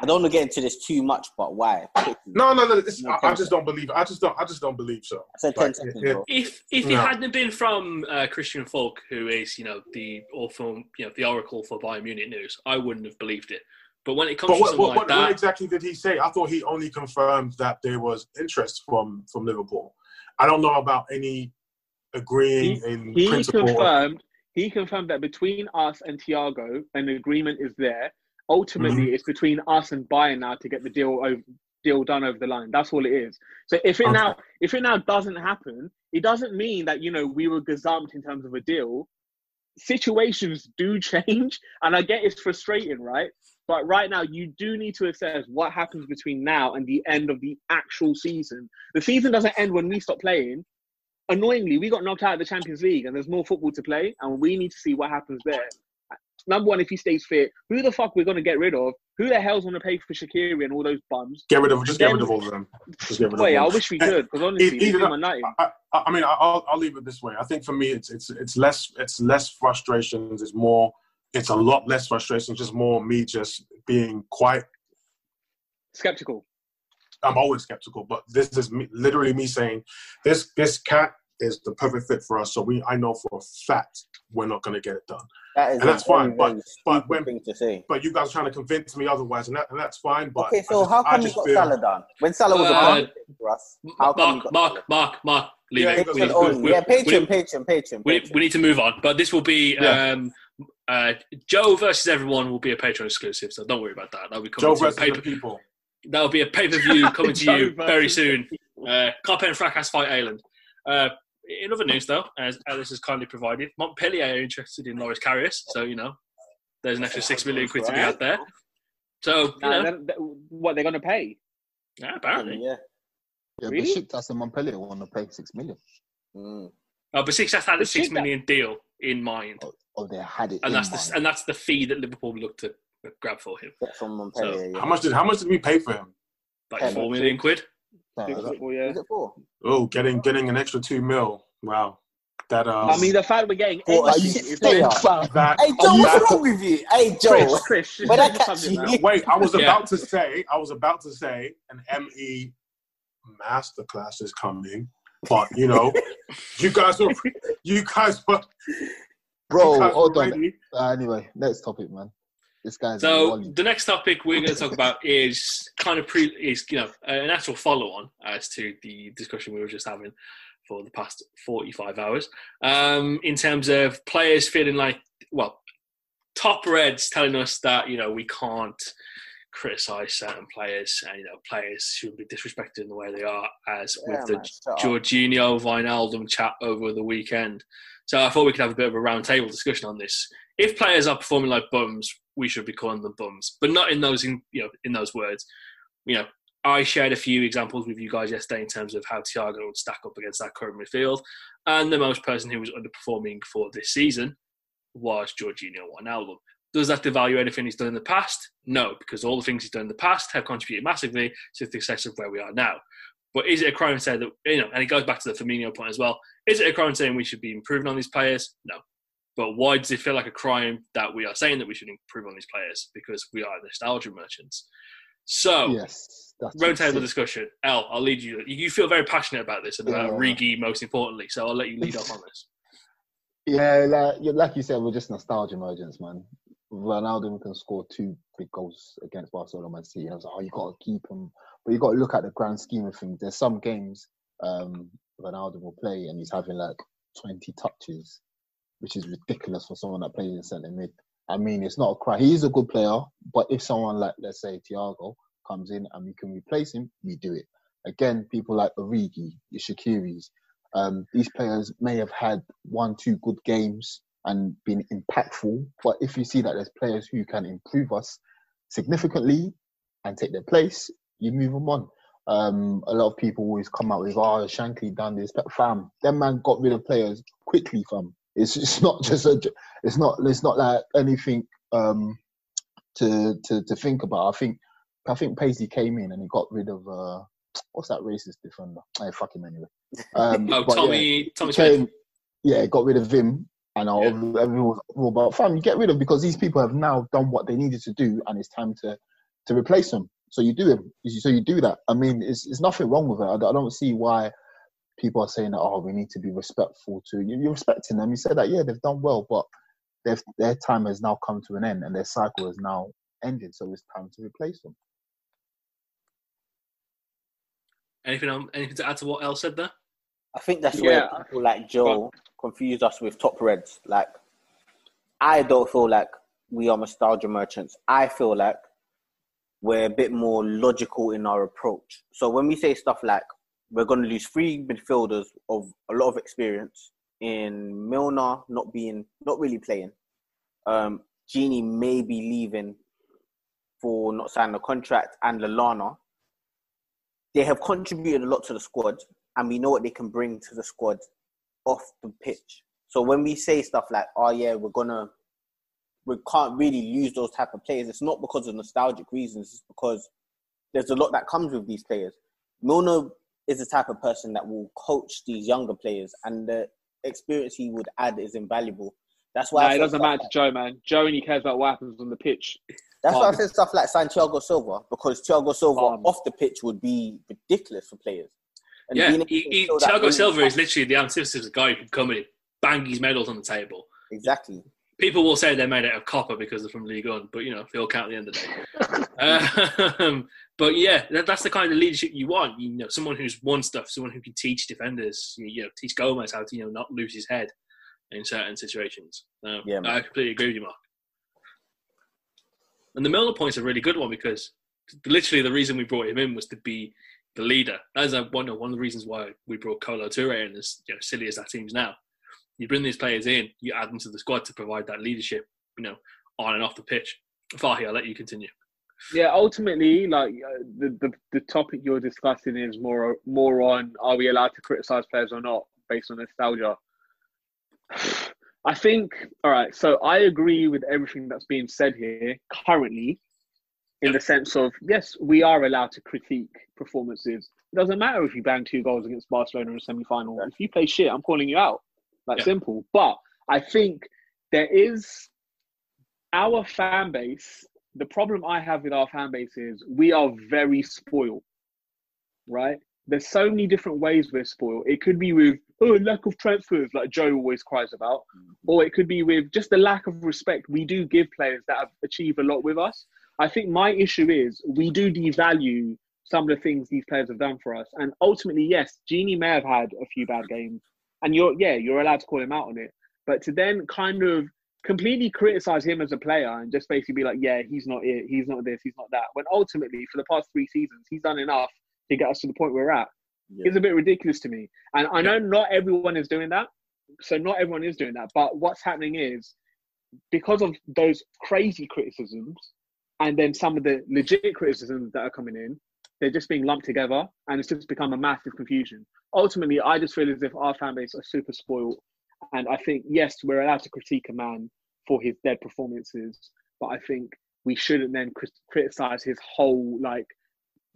I don't want to get into this too much, but why? No, no, no. This, I, I just don't believe. I just don't. I just don't believe so. I said ten like, seconds. It, if if no. it hadn't been from uh, Christian Falk, who is you know the awful, you know the oracle for Bayern Munich news, I wouldn't have believed it. But when it comes but to what, something what, like what, that, what exactly did he say? I thought he only confirmed that there was interest from from Liverpool. I don't know about any agreeing he, in he principle. Confirmed, he confirmed that between us and Thiago, an agreement is there. Ultimately, mm-hmm. it's between us and Bayern now to get the deal over, deal done over the line. That's all it is. So if it okay. now if it now doesn't happen, it doesn't mean that you know we were gazumped in terms of a deal. Situations do change, and I get it's frustrating, right? But right now, you do need to assess what happens between now and the end of the actual season. The season doesn't end when we stop playing. Annoyingly, we got knocked out of the Champions League, and there's more football to play, and we need to see what happens there. Number one, if he stays fit, who the fuck we're going to get rid of? Who the hell's going to pay for Shakiri and all those bums? Get rid of just get rid of all of them. Just get rid Wait, of all I wish we could because honestly, either, I, I, I mean, I'll I'll leave it this way. I think for me, it's it's it's less it's less frustrations. It's more. It's a lot less frustrations. Just more me just being quite skeptical. I'm always skeptical, but this is me, literally me saying, this this cat is the perfect fit for us. So we I know for a fact we're not going to get it done. That is and that's fine, but but when but you guys are trying to convince me otherwise, and that and that's fine. But okay, so just, how come you got feel... Salah done when Salah was uh, a problem for us? How Mark, come got Mark, Mark, Mark, leave yeah, it. We, we, we, yeah, Patreon, Patreon, Patreon. We we need to move on, but this will be yeah. um, uh, Joe versus everyone will be a Patreon exclusive, so don't worry about that. That'll be coming Joe to versus paper people. That'll be a pay per view coming to you very soon. Uh, Kop End Fracas fight Island. Uh, In other news, though, as Alice has kindly provided, Montpellier are interested in Loris Karius, so, you know, there's an extra six million quid to be out there. So, you know, they're, they're, what, they're going to pay? Yeah, apparently. Yeah, yeah really? But Besiktas and Montpellier want to pay six million. Mm. Oh, but Besiktas had a six million that... deal in mind. Oh, oh, they had it and in that's mind. The, and that's the fee that Liverpool looked to grab for him. From Montpellier, so, yeah. How much did How much did we pay for him? Like Ten, four million quid. No, yeah. Oh, getting getting an extra two mil. Wow, that. Um, I mean, the fact we're getting. Eight, are you is that, that, hey Joe, what's that, wrong with you? Hey Joe, Chris, Chris, I catch you? Wait, I was yeah. about to say, I was about to say, an M E masterclass is coming, but you know, you guys were, you guys were, bro. You guys hold were on. Uh, anyway, next topic, man. This guy's so the next topic we're going to talk about is kind of pre is you know a natural follow on as to the discussion we were just having, for the past forty-five hours. Um, in terms of players feeling like, well, top Reds telling us that, you know, we can't criticise certain players, and, you know, players shouldn't be disrespected in the way they are, as yeah, with man, the Jorginio Wijnaldum chat over the weekend. So I thought we could have a bit of a roundtable discussion on this. If players are performing like bums, we should be calling them bums, but not in those, in, you know, in those words. You know, I shared a few examples with you guys yesterday in terms of how Thiago would stack up against that current midfield, and the most person who was underperforming for this season was Jorginho Wijnaldum. Does that devalue anything he's done in the past? No, because all the things he's done in the past have contributed massively to the success of where we are now. But is it a crime to say that, you know, and it goes back to the Firmino point as well, is it a crime saying we should be improving on these players? No. But why does it feel like a crime that we are saying that we should improve on these players? Because we are nostalgia merchants. So, yes, roundtable discussion. El, I'll lead you. You feel very passionate about this and about yeah. Origi, most importantly. So I'll let you lead off on this. Yeah, like, like you said, we're just nostalgia merchants, man. Ronaldo can score two big goals against Barcelona and Man City. I was like, oh, you got to keep him. But you got to look at the grand scheme of things. There's some games um, Ronaldo will play and he's having like twenty touches, which is ridiculous for someone that plays in centre mid. I mean, it's not a crime. He is a good player, but if someone like, let's say, Thiago comes in and we can replace him, we do it. Again, people like Origi, the Shakiris, um, these players may have had one, two good games and been impactful, but if you see that there's players who can improve us significantly and take their place, you move them on. Um, a lot of people always come out with, oh, Shankly done this, but fam, them man got rid of players quickly, fam. It's it's not just a, it's not it's not like anything um, to to to think about. I think I think Paisley came in and he got rid of uh, what's that racist defender? Hey, fuck him anyway. Um, oh, Tommy, yeah, Tommy came, yeah, got rid of him. And yeah. everyone was all about, fam, you get rid of, because these people have now done what they needed to do and it's time to, to replace them. So you do them. So you do that. I mean, it's, it's nothing wrong with it. I don't see why people are saying that, oh, we need to be respectful to, you're respecting them. You said that, yeah, they've done well, but their their time has now come to an end and their cycle has now ended. So it's time to replace them. Anything, anything to add to what El said there? I think that's yeah. where people like Joe confuse us with top Reds. Like, I don't feel like we are nostalgia merchants. I feel like we're a bit more logical in our approach. So when we say stuff like, we're going to lose three midfielders of a lot of experience in Milner not being, not really playing. Um, Genie may be leaving for not signing a contract, and Lallana. They have contributed a lot to the squad, and we know what they can bring to the squad off the pitch. So when we say stuff like, oh yeah, we're gonna, we can't really lose those type of players, it's not because of nostalgic reasons, it's because there's a lot that comes with these players. Milner is the type of person that will coach these younger players, and the experience he would add is invaluable. That's why no, it doesn't matter like, to Joe, man. Joe only cares about what happens on the pitch. That's um, why I said stuff like sign Thiago Silva, because Thiago Silva um, off the pitch would be ridiculous for players. And yeah, he, he, Thiago Silva is literally the antithesis of a guy who can come in and bang his medals on the table. Exactly. People will say they're made out of copper because they're from League One, but, you know, they all count at the end of the day. um, but, yeah, that, that's the kind of leadership you want. You know, someone who's won stuff, someone who can teach defenders, you know, teach Gomez how to, you know, not lose his head in certain situations. Um, yeah, I completely agree with you, Mark. And the Milner point's a really good one, because literally the reason we brought him in was to be the leader. That is one of the reasons why we brought Kolo Touré in, as, you know, silly as that team's now. You bring these players in, you add them to the squad to provide that leadership, you know, on and off the pitch. Fahy, I'll let you continue. Yeah, ultimately, like the, the the topic you're discussing is more more on, are we allowed to criticise players or not based on nostalgia? I think, all right, so I agree with everything that's being said here currently, in the sense of, yes, we are allowed to critique performances. It doesn't matter if you bang two goals against Barcelona in a semi-final. If you play shit, I'm calling you out. Like, yeah. Simple. But I think there is our fan base. The problem I have with our fan base is we are very spoiled, right? There's so many different ways we're spoiled. It could be with, oh, lack of transfers, like Joe always cries about. Mm-hmm. Or it could be with just the lack of respect we do give players that have achieved a lot with us. I think my issue is we do devalue some of the things these players have done for us. And ultimately, yes, Gini may have had a few bad games. And you're yeah, you're allowed to call him out on it. But to then kind of completely criticise him as a player and just basically be like, yeah, he's not it, he's not this, he's not that. When ultimately, for the past three seasons, he's done enough to get us to the point we're at. Yeah. It's a bit ridiculous to me. And I know yeah. not everyone is doing that. So not everyone is doing that. But what's happening is, because of those crazy criticisms and then some of the legit criticisms that are coming in, they're just being lumped together and it's just become a massive confusion. Ultimately, I just feel as if our fan base are super spoiled. And I think, yes, we're allowed to critique a man for his dead performances, but I think we shouldn't then cr- criticise his whole like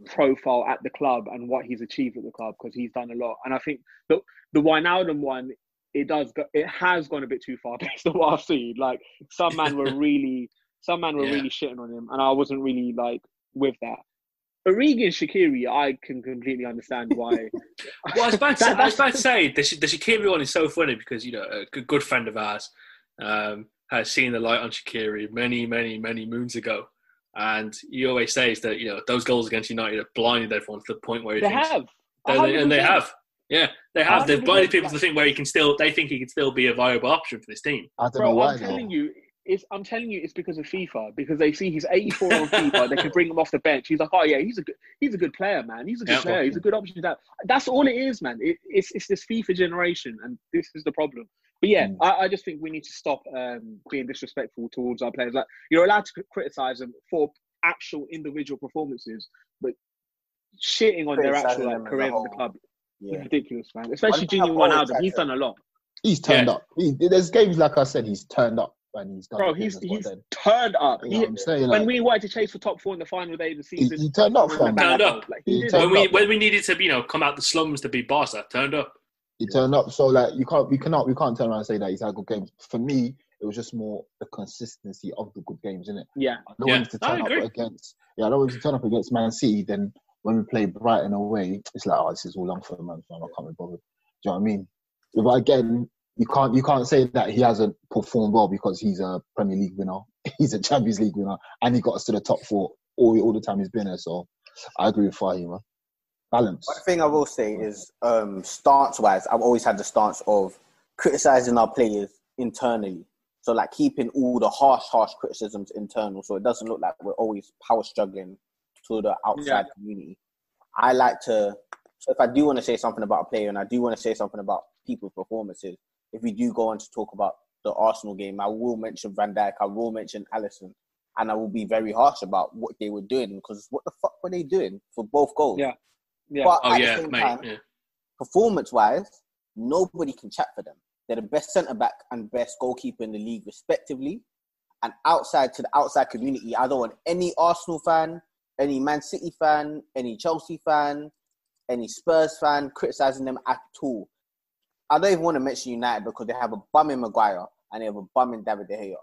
profile at the club and what he's achieved at the club, because he's done a lot. And I think the, the Wijnaldum one, it does go, it has gone a bit too far based on what I've seen. Like some men were really some men were yeah. really shitting on him and I wasn't really like with that. Origi and Shakiri, I can completely understand why. Well, I was about to, that, I was about to say, the, the Shakiri one is so funny because, you know, a good, good friend of ours um, has seen the light on Shakiri many, many, many moons ago. And he always says that, you know, those goals against United have blinded everyone to the point where... He they thinks, have. They, and they have. Yeah, they have. They've blinded people to the thing where he can still... They think he can still be a viable option for this team. I don't Bro, know why, I'm telling you... It's, I'm telling you, it's because of FIFA. Because they see he's eighty-four on FIFA, they can bring him off the bench. He's like, oh yeah, he's a good, he's a good player, man. He's a good yeah, player. He's a good option. That that's all it is, man. It, it's it's this FIFA generation, and this is the problem. But yeah, mm. I, I just think we need to stop um, being disrespectful towards our players. Like you're allowed to criticise them for actual individual performances, but shitting on their actual like, career at the club yeah. is ridiculous, man. Especially Jorginho Wijnaldum. He's done a lot. He's turned yeah. up. He, there's games like I said, he's turned up. And he's done Bro, he's, he's well turned up. You know he, saying, like, when we wanted to chase for top four in the final day of the season, he, he turned up. From turned up. Like, he he turned when we up. when we needed to, you know, come out the slums to beat Barca, turned up. He yeah. turned up. So like, you can't, we cannot, we can't turn around and say that he's had good games. For me, it was just more the consistency of the good games, isn't it? Yeah. I don't yeah. want him to turn up against. Yeah, I don't want him to turn up against Man City. Then when we play Brighton away, it's like, oh, this is all long for the man. I can't be bothered. Do you know what I mean? But again. You can't you can't say that he hasn't performed well because he's a Premier League winner, he's a Champions League winner, and he got us to the top four all, all the time he's been there. So I agree with Fahima, man. Balance. One thing I will say is um, stance-wise, I've always had the stance of criticising our players internally. So like keeping all the harsh, harsh criticisms internal, so it doesn't look like we're always power struggling to the outside yeah. community. I like to, so if I do want to say something about a player and I do want to say something about people's performances, if we do go on to talk about the Arsenal game, I will mention Van Dijk, I will mention Alisson, and I will be very harsh about what they were doing, because what the fuck were they doing for both goals? Yeah, yeah. But oh, at yeah, the same mate. time, yeah. performance-wise, nobody can chat for them. They're the best centre-back and best goalkeeper in the league, respectively. And outside to the outside community, I don't want any Arsenal fan, any Man City fan, any Chelsea fan, any Spurs fan criticising them at all. I don't even want to mention United because they have a bum in Maguire and they have a bum in David De Gea.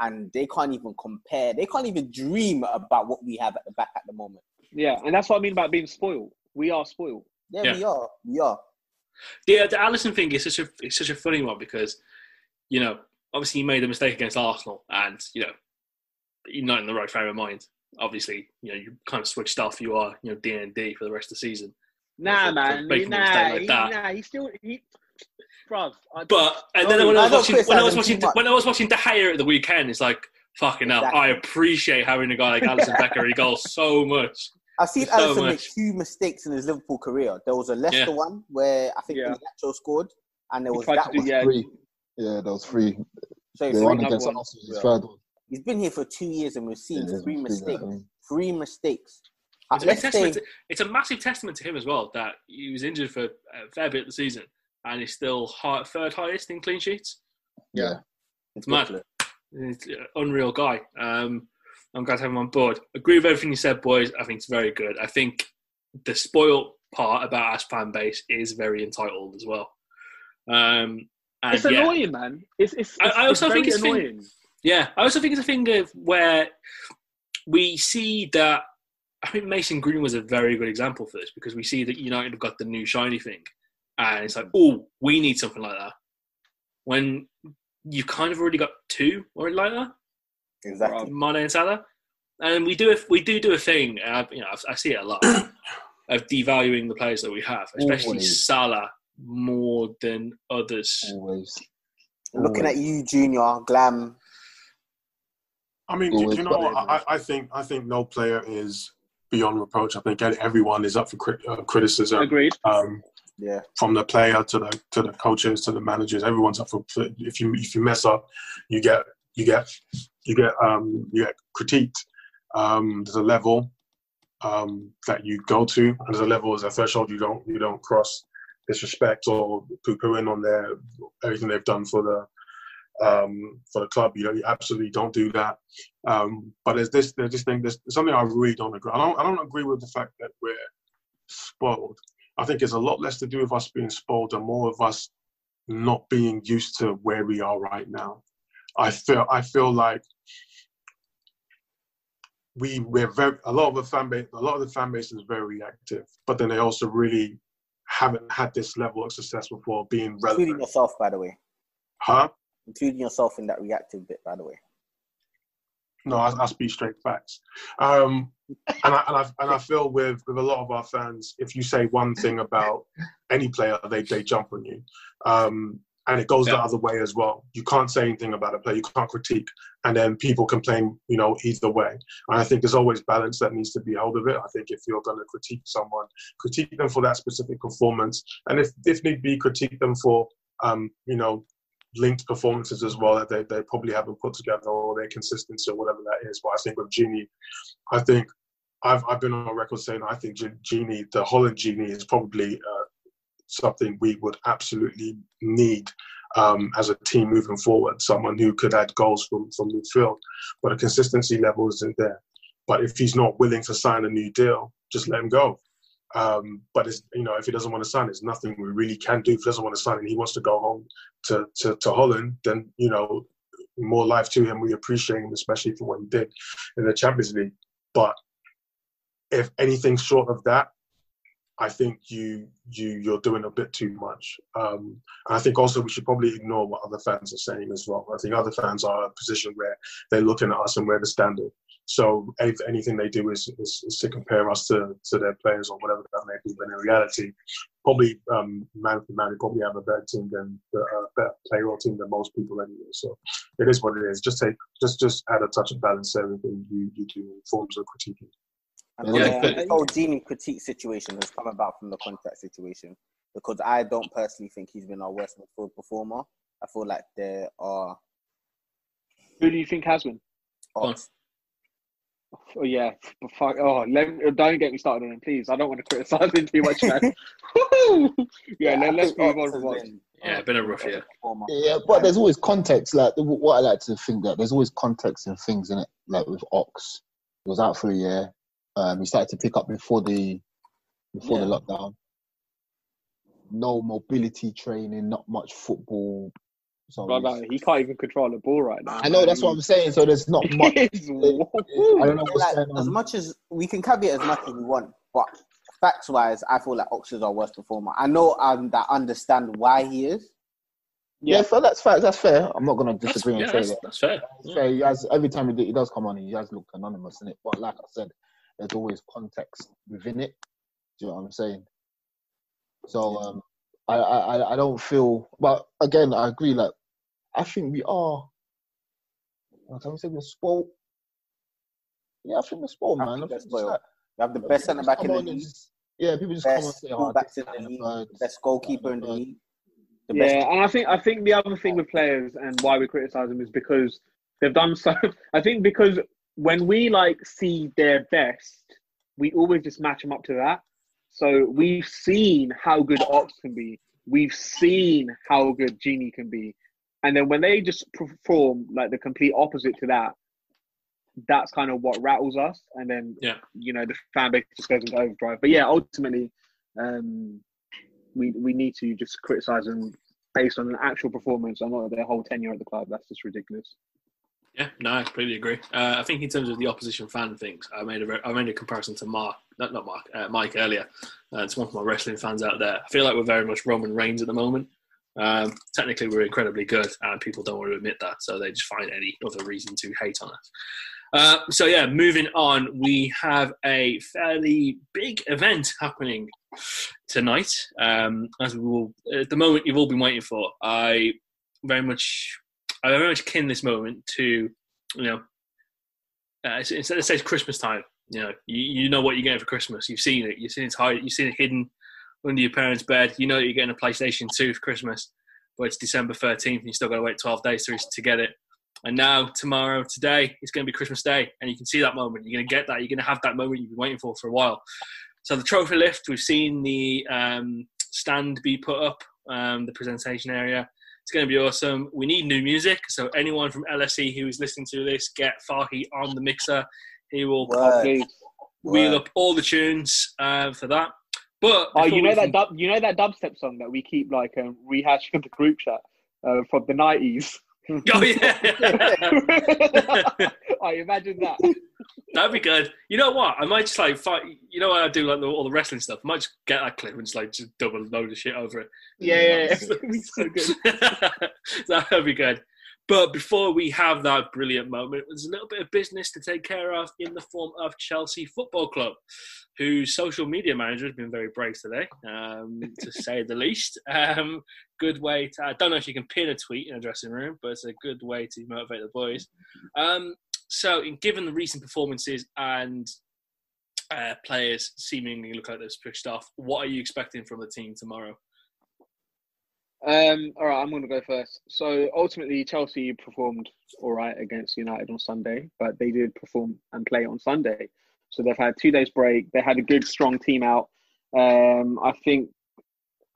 And they can't even compare. They can't even dream about what we have at the back at the moment. Yeah, and that's what I mean about being spoiled. We are spoiled. Yeah, yeah. we are. We are. Yeah, the Alisson thing is such a it's such a funny one because, you know, obviously he made a mistake against Arsenal and, you know, you're not in the right frame of mind. Obviously, you know, you kind of switched off. You are, you know, D and D for the rest of the season. Nah, so, man. Making nah, a mistake like that. Nah, he still... He... Bruv, but and then when I, I watching, when I was watching when I was watching when I was watching De Gea at the weekend, it's like fucking exactly. hell. I appreciate having a guy like Alisson Becker. He goes so much. I've seen so Alisson make two mistakes in his Liverpool career. There was a Leicester yeah. one where I think yeah. Nacho scored, and there was that one. Yeah. Three. yeah, there was three. So the one against one. Yeah. Third one. He's been here for two years, and we've seen yeah, three mistakes. That, I mean. Three mistakes. It's, uh, a testament say, to, it's a massive testament to him as well that he was injured for a fair bit of the season. And he's still high, third highest in clean sheets. Yeah. It's mad. It's an unreal guy. Um, I'm glad to have him on board. Agree with everything you said, boys. I think it's very good. I think the spoiled part about our fan base is very entitled as well. Um, and it's yeah. annoying, man. It's, it's, I, I also it's think it's annoying. Thing, yeah. I also think it's a thing of where we see that... I think Mason Green was a very good example for this because we see that United have got the new shiny thing. And it's like, oh, we need something like that. When you've kind of already got two already like that. Exactly. Mane and Salah. And we do a, we do do a thing, and I, you know, I, I see it a lot, of devaluing the players that we have, especially Always. Salah more than others. Always. Always. Looking at you, Junior, Glam. I mean, do, do you know what? I, I think I think no player is beyond reproach. I think everyone is up for crit, uh, criticism. Agreed. Um, yeah. From the player to the to the coaches to the managers, everyone's up for. If you if you mess up, you get you get you get um, you get critiqued. Um, there's a level um, that you go to, and there's a level, there's a threshold you don't you don't cross. Disrespect or poo-pooing on their everything they've done for the. Um, for the club, you know, you absolutely don't do that. Um, but there's this, there's this thing, there's something I really don't agree. I don't, I don't agree with the fact that we're spoiled. I think it's a lot less to do with us being spoiled and more of us not being used to where we are right now. I feel, I feel like we we're very a lot of the fan base, a lot of the fan base is very active, but then they also really haven't had this level of success before being relevant. Including yourself, by the way. Huh? Including yourself in that reactive bit, by the way. No, I, I speak straight facts, um, and I and I and I feel with, with a lot of our fans, if you say one thing about any player, they they jump on you, um, and it goes yeah. the other way as well. You can't say anything about a player, you can't critique, and then people complain, you know, either way. And I think there's always balance that needs to be held of it. I think if you're going to critique someone, critique them for that specific performance, and if if need be, critique them for um, you know. linked performances as well that they, they probably haven't put together or their consistency or whatever that is. But I think with Genie, I think I've I've been on record saying I think Genie, the Holland Genie, is probably uh, something we would absolutely need um, as a team moving forward. Someone who could add goals from from midfield, but a consistency level isn't there. But if he's not willing to sign a new deal, just let him go. Um, but it's, you know, if he doesn't want to sign, there's nothing we really can do. If he doesn't want to sign and he wants to go home to, to, to Holland, then, you know, more life to him. We appreciate him, especially for what he did in the Champions League. But if anything short of that, I think you, you, you're doing a bit too much. Um, and I think also we should probably ignore what other fans are saying as well. I think other fans are in a position where they're looking at us and we're the standard. So if anything they do is, is, is to compare us to, to their players or whatever that may be. But in reality, probably um, man for man, we probably have a better team than a uh, better player or team than most people anyway. So it is what it is. Just take, just just add a touch of balance to everything you, you do in forms of critiquing. And yeah. the, the whole Genie critique situation has come about from the contract situation, because I don't personally think he's been our worst midfield performer. I feel like there are. Who do you think has been? Oh. Oh yeah, fuck! Oh, let me, don't get me started on him, please. I don't want to criticize him too much, man. yeah, yeah, let's move on. Been, yeah, been a rough year. Yeah, but there's always context. Like what I like to think that there's always context and things in it. Like with Ox, he was out for a year. Um, he started to pick up before the before yeah. the lockdown. No mobility training, not much football. So brother, he can't even control the ball right now. I know, that's what I'm saying. So there's not much. I don't know what's going on. As much as we can caveat as much as we want, but facts-wise, I feel like Ox is our worst performer. I know um, that understand why he is. Yeah, yeah, so that's fair. That's fair. I'm not going to disagree and say that. That's fair. That's fair. He has, every time he, did, he does come on, he has looked anonymous in it. But like I said, there's always context within it. Do you know what I'm saying? So. Um, I, I I don't feel, but again, I agree. Like, I think we are. Can we say we're spoiled? Yeah, I think we're spoiled, man. I think just like, we have the best centre back in the league. Just, yeah, people just best come and say, "Oh, backs in the league, bird, best goalkeeper in the league." The yeah, best and I think I think the other thing with players and why we criticise them is because they've done so. I think because when we like see their best, we always just match them up to that. So we've seen how good Ox can be. We've seen how good Genie can be. And then when they just perform like the complete opposite to that, that's kind of what rattles us. And then, yeah. you know, the fan base just goes into overdrive. But yeah, ultimately, um, we we need to just criticise them based on an actual performance and not their whole tenure at the club. That's just ridiculous. Yeah, no, I completely agree. Uh, I think in terms of the opposition fan things, I made a I made a comparison to Mark, not not Mark, uh, Mike earlier. Uh, it's one of my wrestling fans out there. I feel like we're very much Roman Reigns at the moment. Um, technically, we're incredibly good, and people don't want to admit that, so they just find any other reason to hate on us. Uh, so, yeah, moving on, we have a fairly big event happening tonight, um, as we will, at the moment you've all been waiting for. I very much, I very much kin this moment to, you know, uh, it's, it's, it's Christmas time. You know, you, you know what you're getting for Christmas. You've seen it. You've seen it's hide, you've seen it hidden under your parents' bed. You know that you're getting a PlayStation two for Christmas, but it's December thirteenth and you still got to wait twelve days to, to get it. And now, tomorrow, today, it's going to be Christmas Day. And you can see that moment. You're going to get that. You're going to have that moment you've been waiting for for a while. So the trophy lift, we've seen the um, stand be put up, um, the presentation area. It's going to be awesome. We need new music. So anyone from L S E who is listening to this, get Fahi on the mixer. He will probably right. wheel right. up all the tunes uh, for that. But oh, you know that can... dub, you know that dubstep song that we keep like um, rehashing in the group chat uh, from the nineties. Oh yeah! I imagine that. That'd be good. You know what? I might just like fight. You know what I do, like all the wrestling stuff. I might just get that clip and just like just double load of shit over it. Yeah, yeah, yeah. That'd be so good. That'd be good. But before we have that brilliant moment, there's a little bit of business to take care of in the form of Chelsea Football Club, whose social media manager has been very brave today, um, to say the least. Um, good way to... I don't know if you can pin a tweet in a dressing room, but it's a good way to motivate the boys. Um, so, given the recent performances and uh, players seemingly look like they've pushed off, what are you expecting from the team tomorrow? Um, all right, I'm going to go first. So, ultimately, Chelsea performed all right against United on Sunday, but they did perform and play on Sunday. So, they've had two days break. They had a good, strong team out. Um, I think,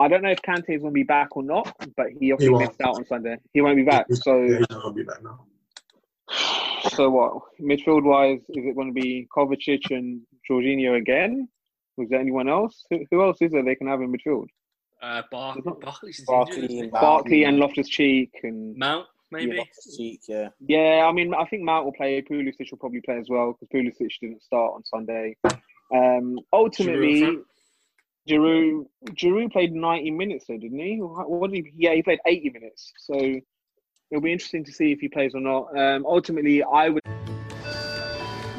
I don't know if Kante is going to be back or not, but he obviously he missed out on Sunday. He won't be back. So, yeah, he's not going to be back now. So, what? Midfield-wise, is it going to be Kovacic and Jorginho again? Was there anyone else? Who, who else is there they can have in midfield? Uh, Bar- Barkley, Barkley, and, Barkley and Loftus-Cheek and Mount, maybe. Yeah, Loftus-Cheek, yeah. Yeah, I mean, I think Mount will play. Pulisic will probably play as well because Pulisic didn't start on Sunday. Um, ultimately, Giroud, Giroud played ninety minutes, though, didn't he? What did he? Yeah, he played eighty minutes. So it'll be interesting to see if he plays or not. Um, ultimately, I would.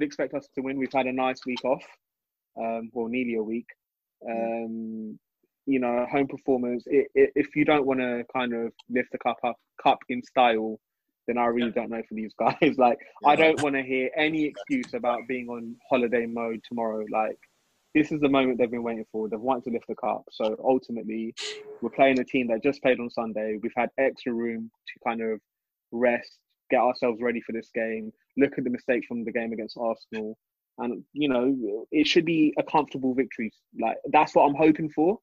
Expect us to win. We've had a nice week off, um, well, nearly a week. Um, you know, home performance. It, it, if you don't want to kind of lift the cup up, cup in style, then I really yeah. don't know for these guys. Like, yeah. I don't want to hear any excuse about being on holiday mode tomorrow. Like, this is the moment they've been waiting for. They've wanted to lift the cup. So ultimately, we're playing a team that just played on Sunday. We've had extra room to kind of rest, get ourselves ready for this game. Look at the mistakes from the game against Arsenal. And, you know, it should be a comfortable victory. Like, that's what I'm hoping for.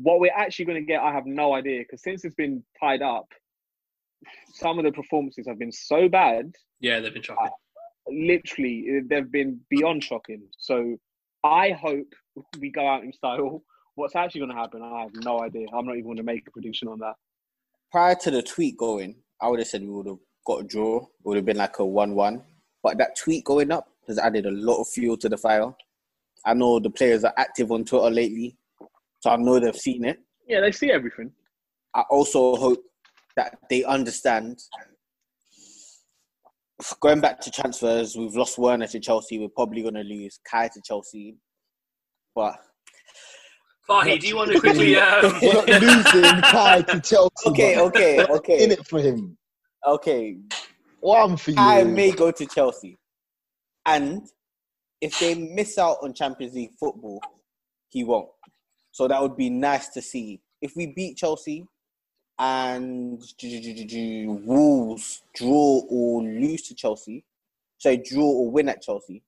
What we're actually going to get, I have no idea. Because since it's been tied up, some of the performances have been so bad. Yeah, they've been shocking. Uh, literally, they've been beyond shocking. So I hope we go out in style. What's actually going to happen, I have no idea. I'm not even going to make a prediction on that. Prior to the tweet going, I would have said we would have got a draw. It would have been like a one one. But that tweet going up has added a lot of fuel to the fire. I know the players are active on Twitter lately, so I know they've seen it. Yeah, they see everything. I also hope that they understand. Going back to transfers, we've lost Werner to Chelsea. We're probably going to lose Kai to Chelsea. But... Fahi, do you want to quickly... Uh... We're not losing Kai to Chelsea. Okay, okay, okay. In it for him. Okay. One for you. I may go to Chelsea. And if they miss out on Champions League football, he won't. So that would be nice to see. If we beat Chelsea and Wolves draw or lose to Chelsea, so draw or win at Chelsea,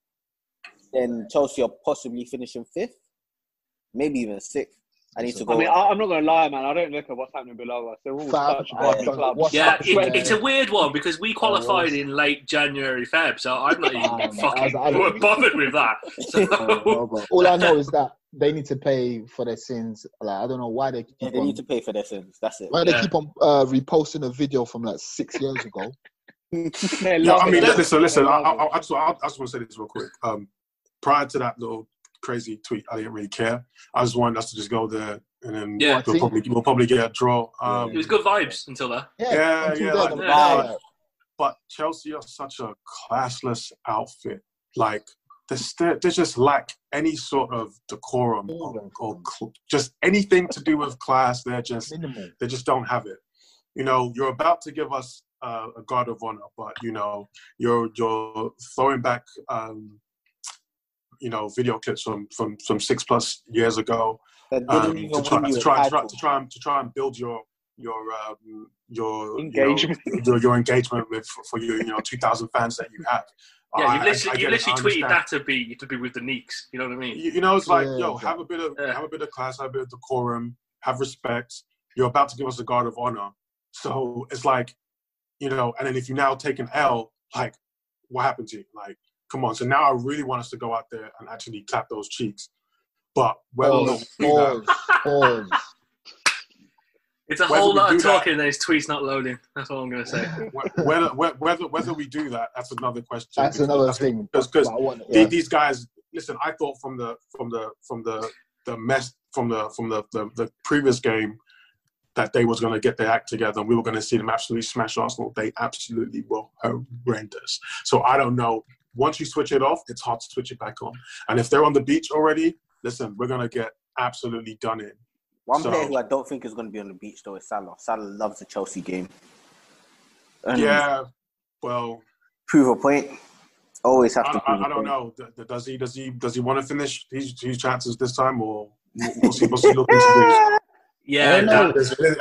then Chelsea are possibly finishing fifth, maybe even sixth. I need so, to go. I mean, I, I'm not going to lie, man. I don't look at what's happening below us. They're all Fab, such bad yeah. clubs. Yeah, it, it's a weird one because we qualified oh, in late January, Feb, so I'm not even oh, fucking I was, I we're bothered with that. So. oh, well, well. All I know is that they need to pay for their sins. Like I don't know why they keep yeah, they on, need to pay for their sins. That's it. Why yeah. they keep on uh, reposting a video from like six years ago? yeah, I mean, listen, listen. I, I, I just, I just want to say this real quick. Um, prior to that little crazy tweet, I didn't really care. I just wanted us to just go there, and then yeah. we'll, probably, we'll probably get a draw. Um, it was good vibes until that. Yeah, yeah. yeah, like, yeah. Uh, but Chelsea are such a classless outfit. Like they're, they just lack any sort of decorum or, or cl- just anything to do with class. They're just they just don't have it. You know, you're about to give us. Uh, a guard of honor, but you know you're you're throwing back um, you know video clips from from, from six plus years ago um, to, try, to, try, to, try, to try and to try and build your your um, your engagement you know, your, your engagement with for your you know two thousand fans that you have. Yeah, you literally, you literally tweeted that to be to be with the Neeks. You know what I mean? You, you know, it's like yeah, yo, yeah. have a bit of yeah. have a bit of class, have a bit of decorum, have respect. You're about to give us a guard of honor, so it's like. You know, and then if you now take an L, like, what happened to you? Like, come on. So now I really want us to go out there and actually tap those cheeks. But whether oh, we oh, oh. It's a whether whole lot of talking that, and his tweet's not loading. That's all I'm going to say. Whether, whether whether we do that, that's another question. That's because, another that's, thing. Because yeah. these guys, listen, I thought from the from the from the the mess from the from the the, the previous game. That they was going to get their act together and we were going to see them absolutely smash Arsenal. They absolutely were horrendous. So I don't know. Once you switch it off, it's hard to switch it back on. And if they're on the beach already, listen, we're going to get absolutely done in. One so, player who I don't think is going to be on the beach, though, is Salah. Salah loves the Chelsea game. And yeah, well... Prove a point. Always have I, to prove I, I don't know. Does he, does he, does he want to finish his, his chances this time or what's he, what's he looking to do? Yeah, I, no.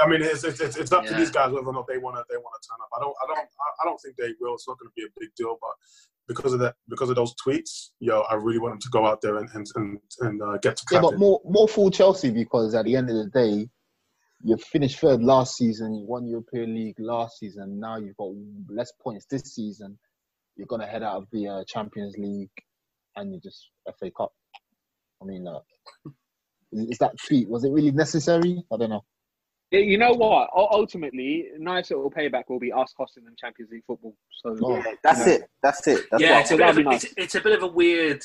I mean, it's it's, it's up yeah. to these guys whether or not they want to they want to turn up. I don't I don't I don't think they will. It's not going to be a big deal, but because of that, because of those tweets, yo, I really want them to go out there and and and, and uh, get to clapping. Yeah, but more more fool Chelsea because at the end of the day, you finished third last season, you won European League last season. Now you've got less points this season. You're gonna head out of the uh, Champions League, and you just F A Cup. I mean, like. Uh, Is that tweet? Was it really necessary? I don't know. You know what? Ultimately, nice little payback will be us costing them Champions League football. So oh, yeah, that's you know. it. That's it. That's yeah, it's a, bit of a, nice. it's, it's a bit of a weird.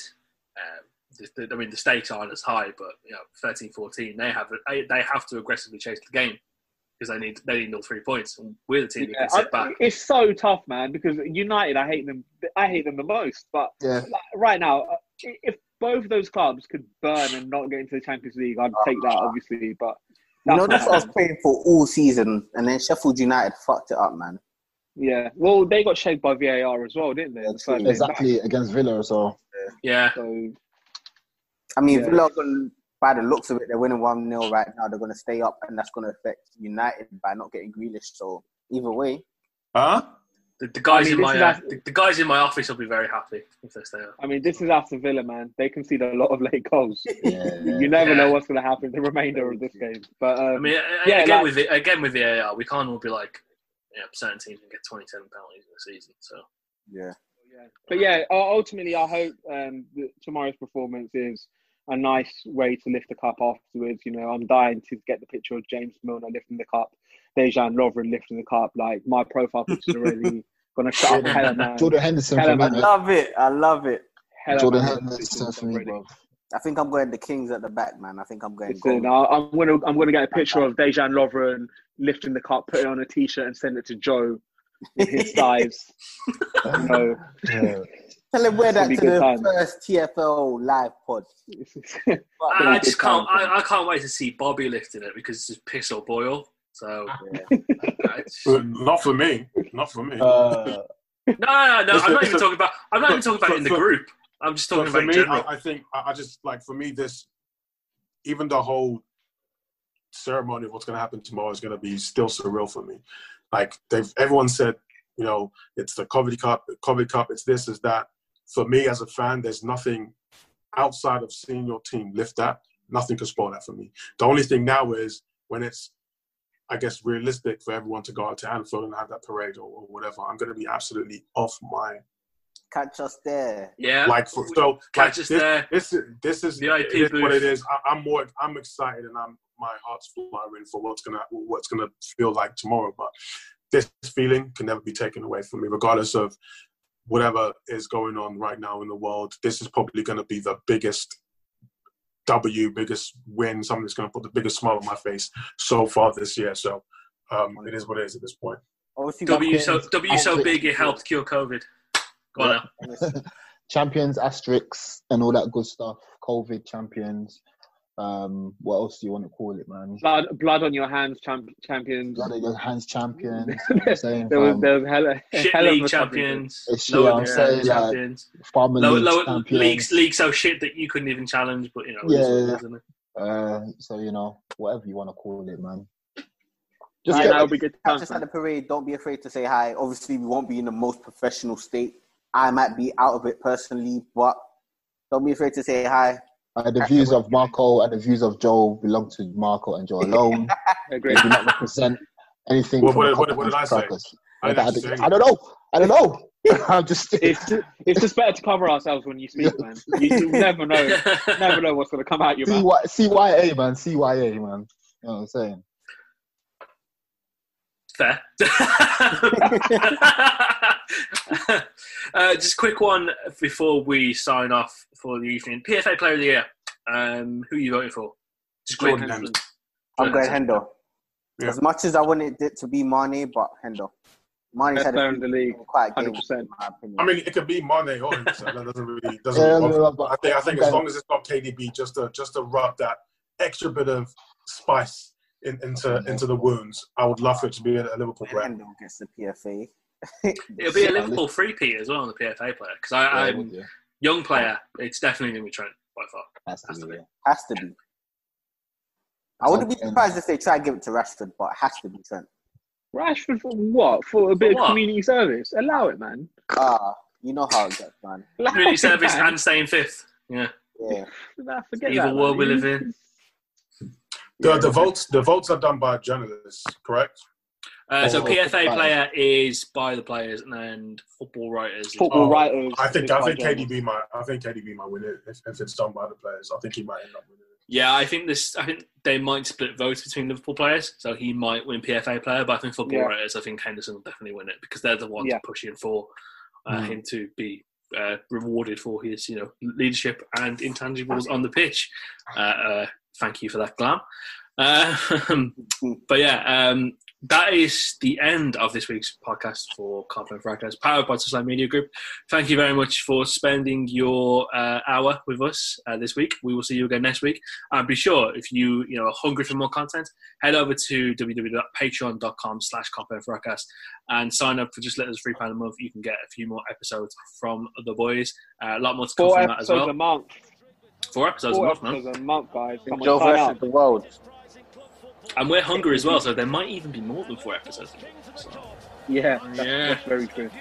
Uh, I mean, the stakes aren't as high, but you know, thirteen, fourteen, they have they have to aggressively chase the game because they need they need all three points, and we're the team yeah, that can sit I, back. It's so tough, man. Because United, I hate them. I hate them the most. But yeah. like, right now, if. Both of those clubs could burn and not get into the Champions League. I'd take that, obviously, but... You know, that's what I was praying for all season, and then Sheffield United fucked it up, man. Yeah. Well, they got shaped by V A R as well, didn't they? Exactly, against Villa as well. Yeah. So, I mean, yeah. Villa, by the looks of it, they're winning one nil right now. They're going to stay up, and that's going to affect United by not getting Grealish. So, either way... Huh? The, the guys I mean, in my uh, the, the guys in my office will be very happy if they stay up. I mean, this is after Villa, man. They concede a lot of late goals. Yeah, you never yeah. know what's going to happen the remainder of this game. But um, I mean, yeah, again like, with the, again with the A R, we can't all be like, yeah, certain teams can get twenty-seven penalties in the season. So yeah, yeah. But yeah, ultimately, I hope um, that tomorrow's performance is a nice way to lift the cup afterwards. You know, I'm dying to get the picture of James Milner lifting the cup. Dejan Lovren lifting the cup, like my profile pictures are really gonna shut up hella man. Jordan Henderson hella, for man. I love it. I love it. Hella Jordan man. Henderson for me, bro. I think I'm going the Kings at the back, man. I think I'm going. Listen, I'm gonna I'm gonna get a picture of Dejan Lovren lifting the cup, put it on a T-shirt, and send it to Joe with his size. So, yeah. Tell him where that to the time. First T F L live pod. I, I just can't. I, I can't wait to see Bobby lifting it because it's just piss or boil. So, yeah. Not for me. Not for me. Uh, no, no, no. I'm not even talking about. I'm not even talking about in the group. I'm just talking about in general. I, I think I just like for me this, even the whole ceremony of what's going to happen tomorrow is going to be still surreal for me. Like they've everyone said, you know, it's the COVID Cup. COVID Cup. It's this. It's that. For me as a fan, there's nothing outside of seeing your team lift that Nothing can spoil that for me. The only thing now is when it's, I guess, realistic for everyone to go out to Anfield and have that parade or, or whatever, I'm going to be absolutely off my... Catch us there. Yeah. Like for, so, catch like, us this, there. This is this is, it is what it is. I, I'm more. I'm excited, and I'm my heart's fluttering for what's gonna what's gonna feel like tomorrow. But this feeling can never be taken away from me, regardless of whatever is going on right now in the world. This is probably going to be the biggest W, biggest win. Something that's going to put the biggest smile on my face so far this year. So um, it is what it is at this point. Obviously, W so W so big it helped cure COVID. Yeah. Champions, asterisks, and all that good stuff. COVID champions. Um, what else do you want to call it, man? Blood, blood on your hands, champ, champions. Blood on your hands, champions. You know what I'm saying, there was, there was hella, shit hella league champions. It's shit, I'm saying, champions. Like, lower, league lower champions. Leagues, leagues so shit that you couldn't even challenge, but you know. Yeah. It was, it? Uh, so you know, whatever you want to call it, man. Just right, get, be good. Time, just man. At the parade, don't be afraid to say hi. Obviously, we won't be in the most professional state. I might be out of it personally, but don't be afraid to say hi. Uh, the views of Marco and the views of Joe belong to Marco and Joe alone. I agree. They do not represent anything. What, what, what, what did I say? I, like, I, say I don't know. I don't know. I'm just. It's just, it's just better to cover ourselves when you speak, man. You never know. Never know what's going to come out your mouth. C Y A, man. C Y A, man. You know what I'm saying? Fair. uh, just a quick one before we sign off for the evening. P F A Player of the Year. Um, who are you voting for? Just Jordan Henderson. I'm going Hendo. Yeah. As much as I wanted it to be Mane, but Hendo. Mane's had a in the league. Quite a game, in my opinion. I mean, it could be Mane or Henderson. That doesn't really. Doesn't yeah, really no, no, I think. I think okay. As long as it's not K D B, just to just to rub that extra bit of spice in, into into the wounds. I would love for it to be a, a Liverpool brand. Hendo gets the P F A. It'll be a Liverpool three-peat as well on the P F A player because I, I'm yeah, young player. It's definitely going to be Trent by far. Has to, has to be. be. Has to be. I wouldn't be surprised if they try to give it to Rashford, but it has to be Trent. Rashford for what? For a bit for of community service? Allow it, man. Ah, uh, you know how it gets, man. Community service man. And staying fifth. Yeah. Yeah. Nah, forget Evil that, world man. We live in. The the votes the votes are done by journalists, correct? Uh, so P F A player is by the players, and then football writers. Football oh, writers. I think I think K D B might. I think K D B might win it if, if it's done by the players. I think he might end up winning it. Yeah, I think this. I think they might split votes between Liverpool players, so he might win P F A player. But I think football yeah. writers. I think Henderson will definitely win it because they're the ones yeah. pushing for uh, mm. him to be uh, rewarded for his, you know, leadership and intangibles on the pitch. Uh, uh, thank you for that, Glam. Uh, but yeah. Um, That is the end of this week's podcast for Kop End Fracas, powered by Social Media Group. Thank you very much for spending your uh, hour with us uh, this week. We will see you again next week. And be sure, if you you know are hungry for more content, head over to www.patreon.com slash Kop End Fracas and sign up for just let us three pounds a month. You can get a few more episodes from the boys. Uh, a lot more to come Four from that as well. Four episodes a month. Four episodes Four a month, man. Four episodes a month, guys. Joe versus the world. And we're hungry as well, so there might even be more than four episodes. So. Yeah, that's, yeah, that's very true.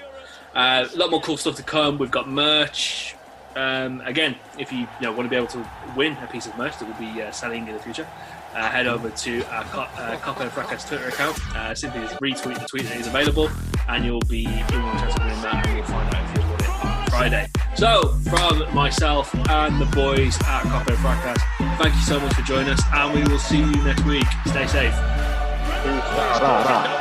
Uh, a lot more cool stuff to come. We've got merch. Um, again, if you, you know, want to be able to win a piece of merch that we'll be uh, selling in the future, uh, head over to our Kop, uh, Kop End Fracas Twitter account. Uh, simply just retweet the tweet that is available, and you'll be in the chance of winning that, and we'll find out if you've won it on Friday. So, from myself and the boys at Kop End Fracas, thank you so much for joining us, and we will see you next week. Stay safe. Blah, blah, blah.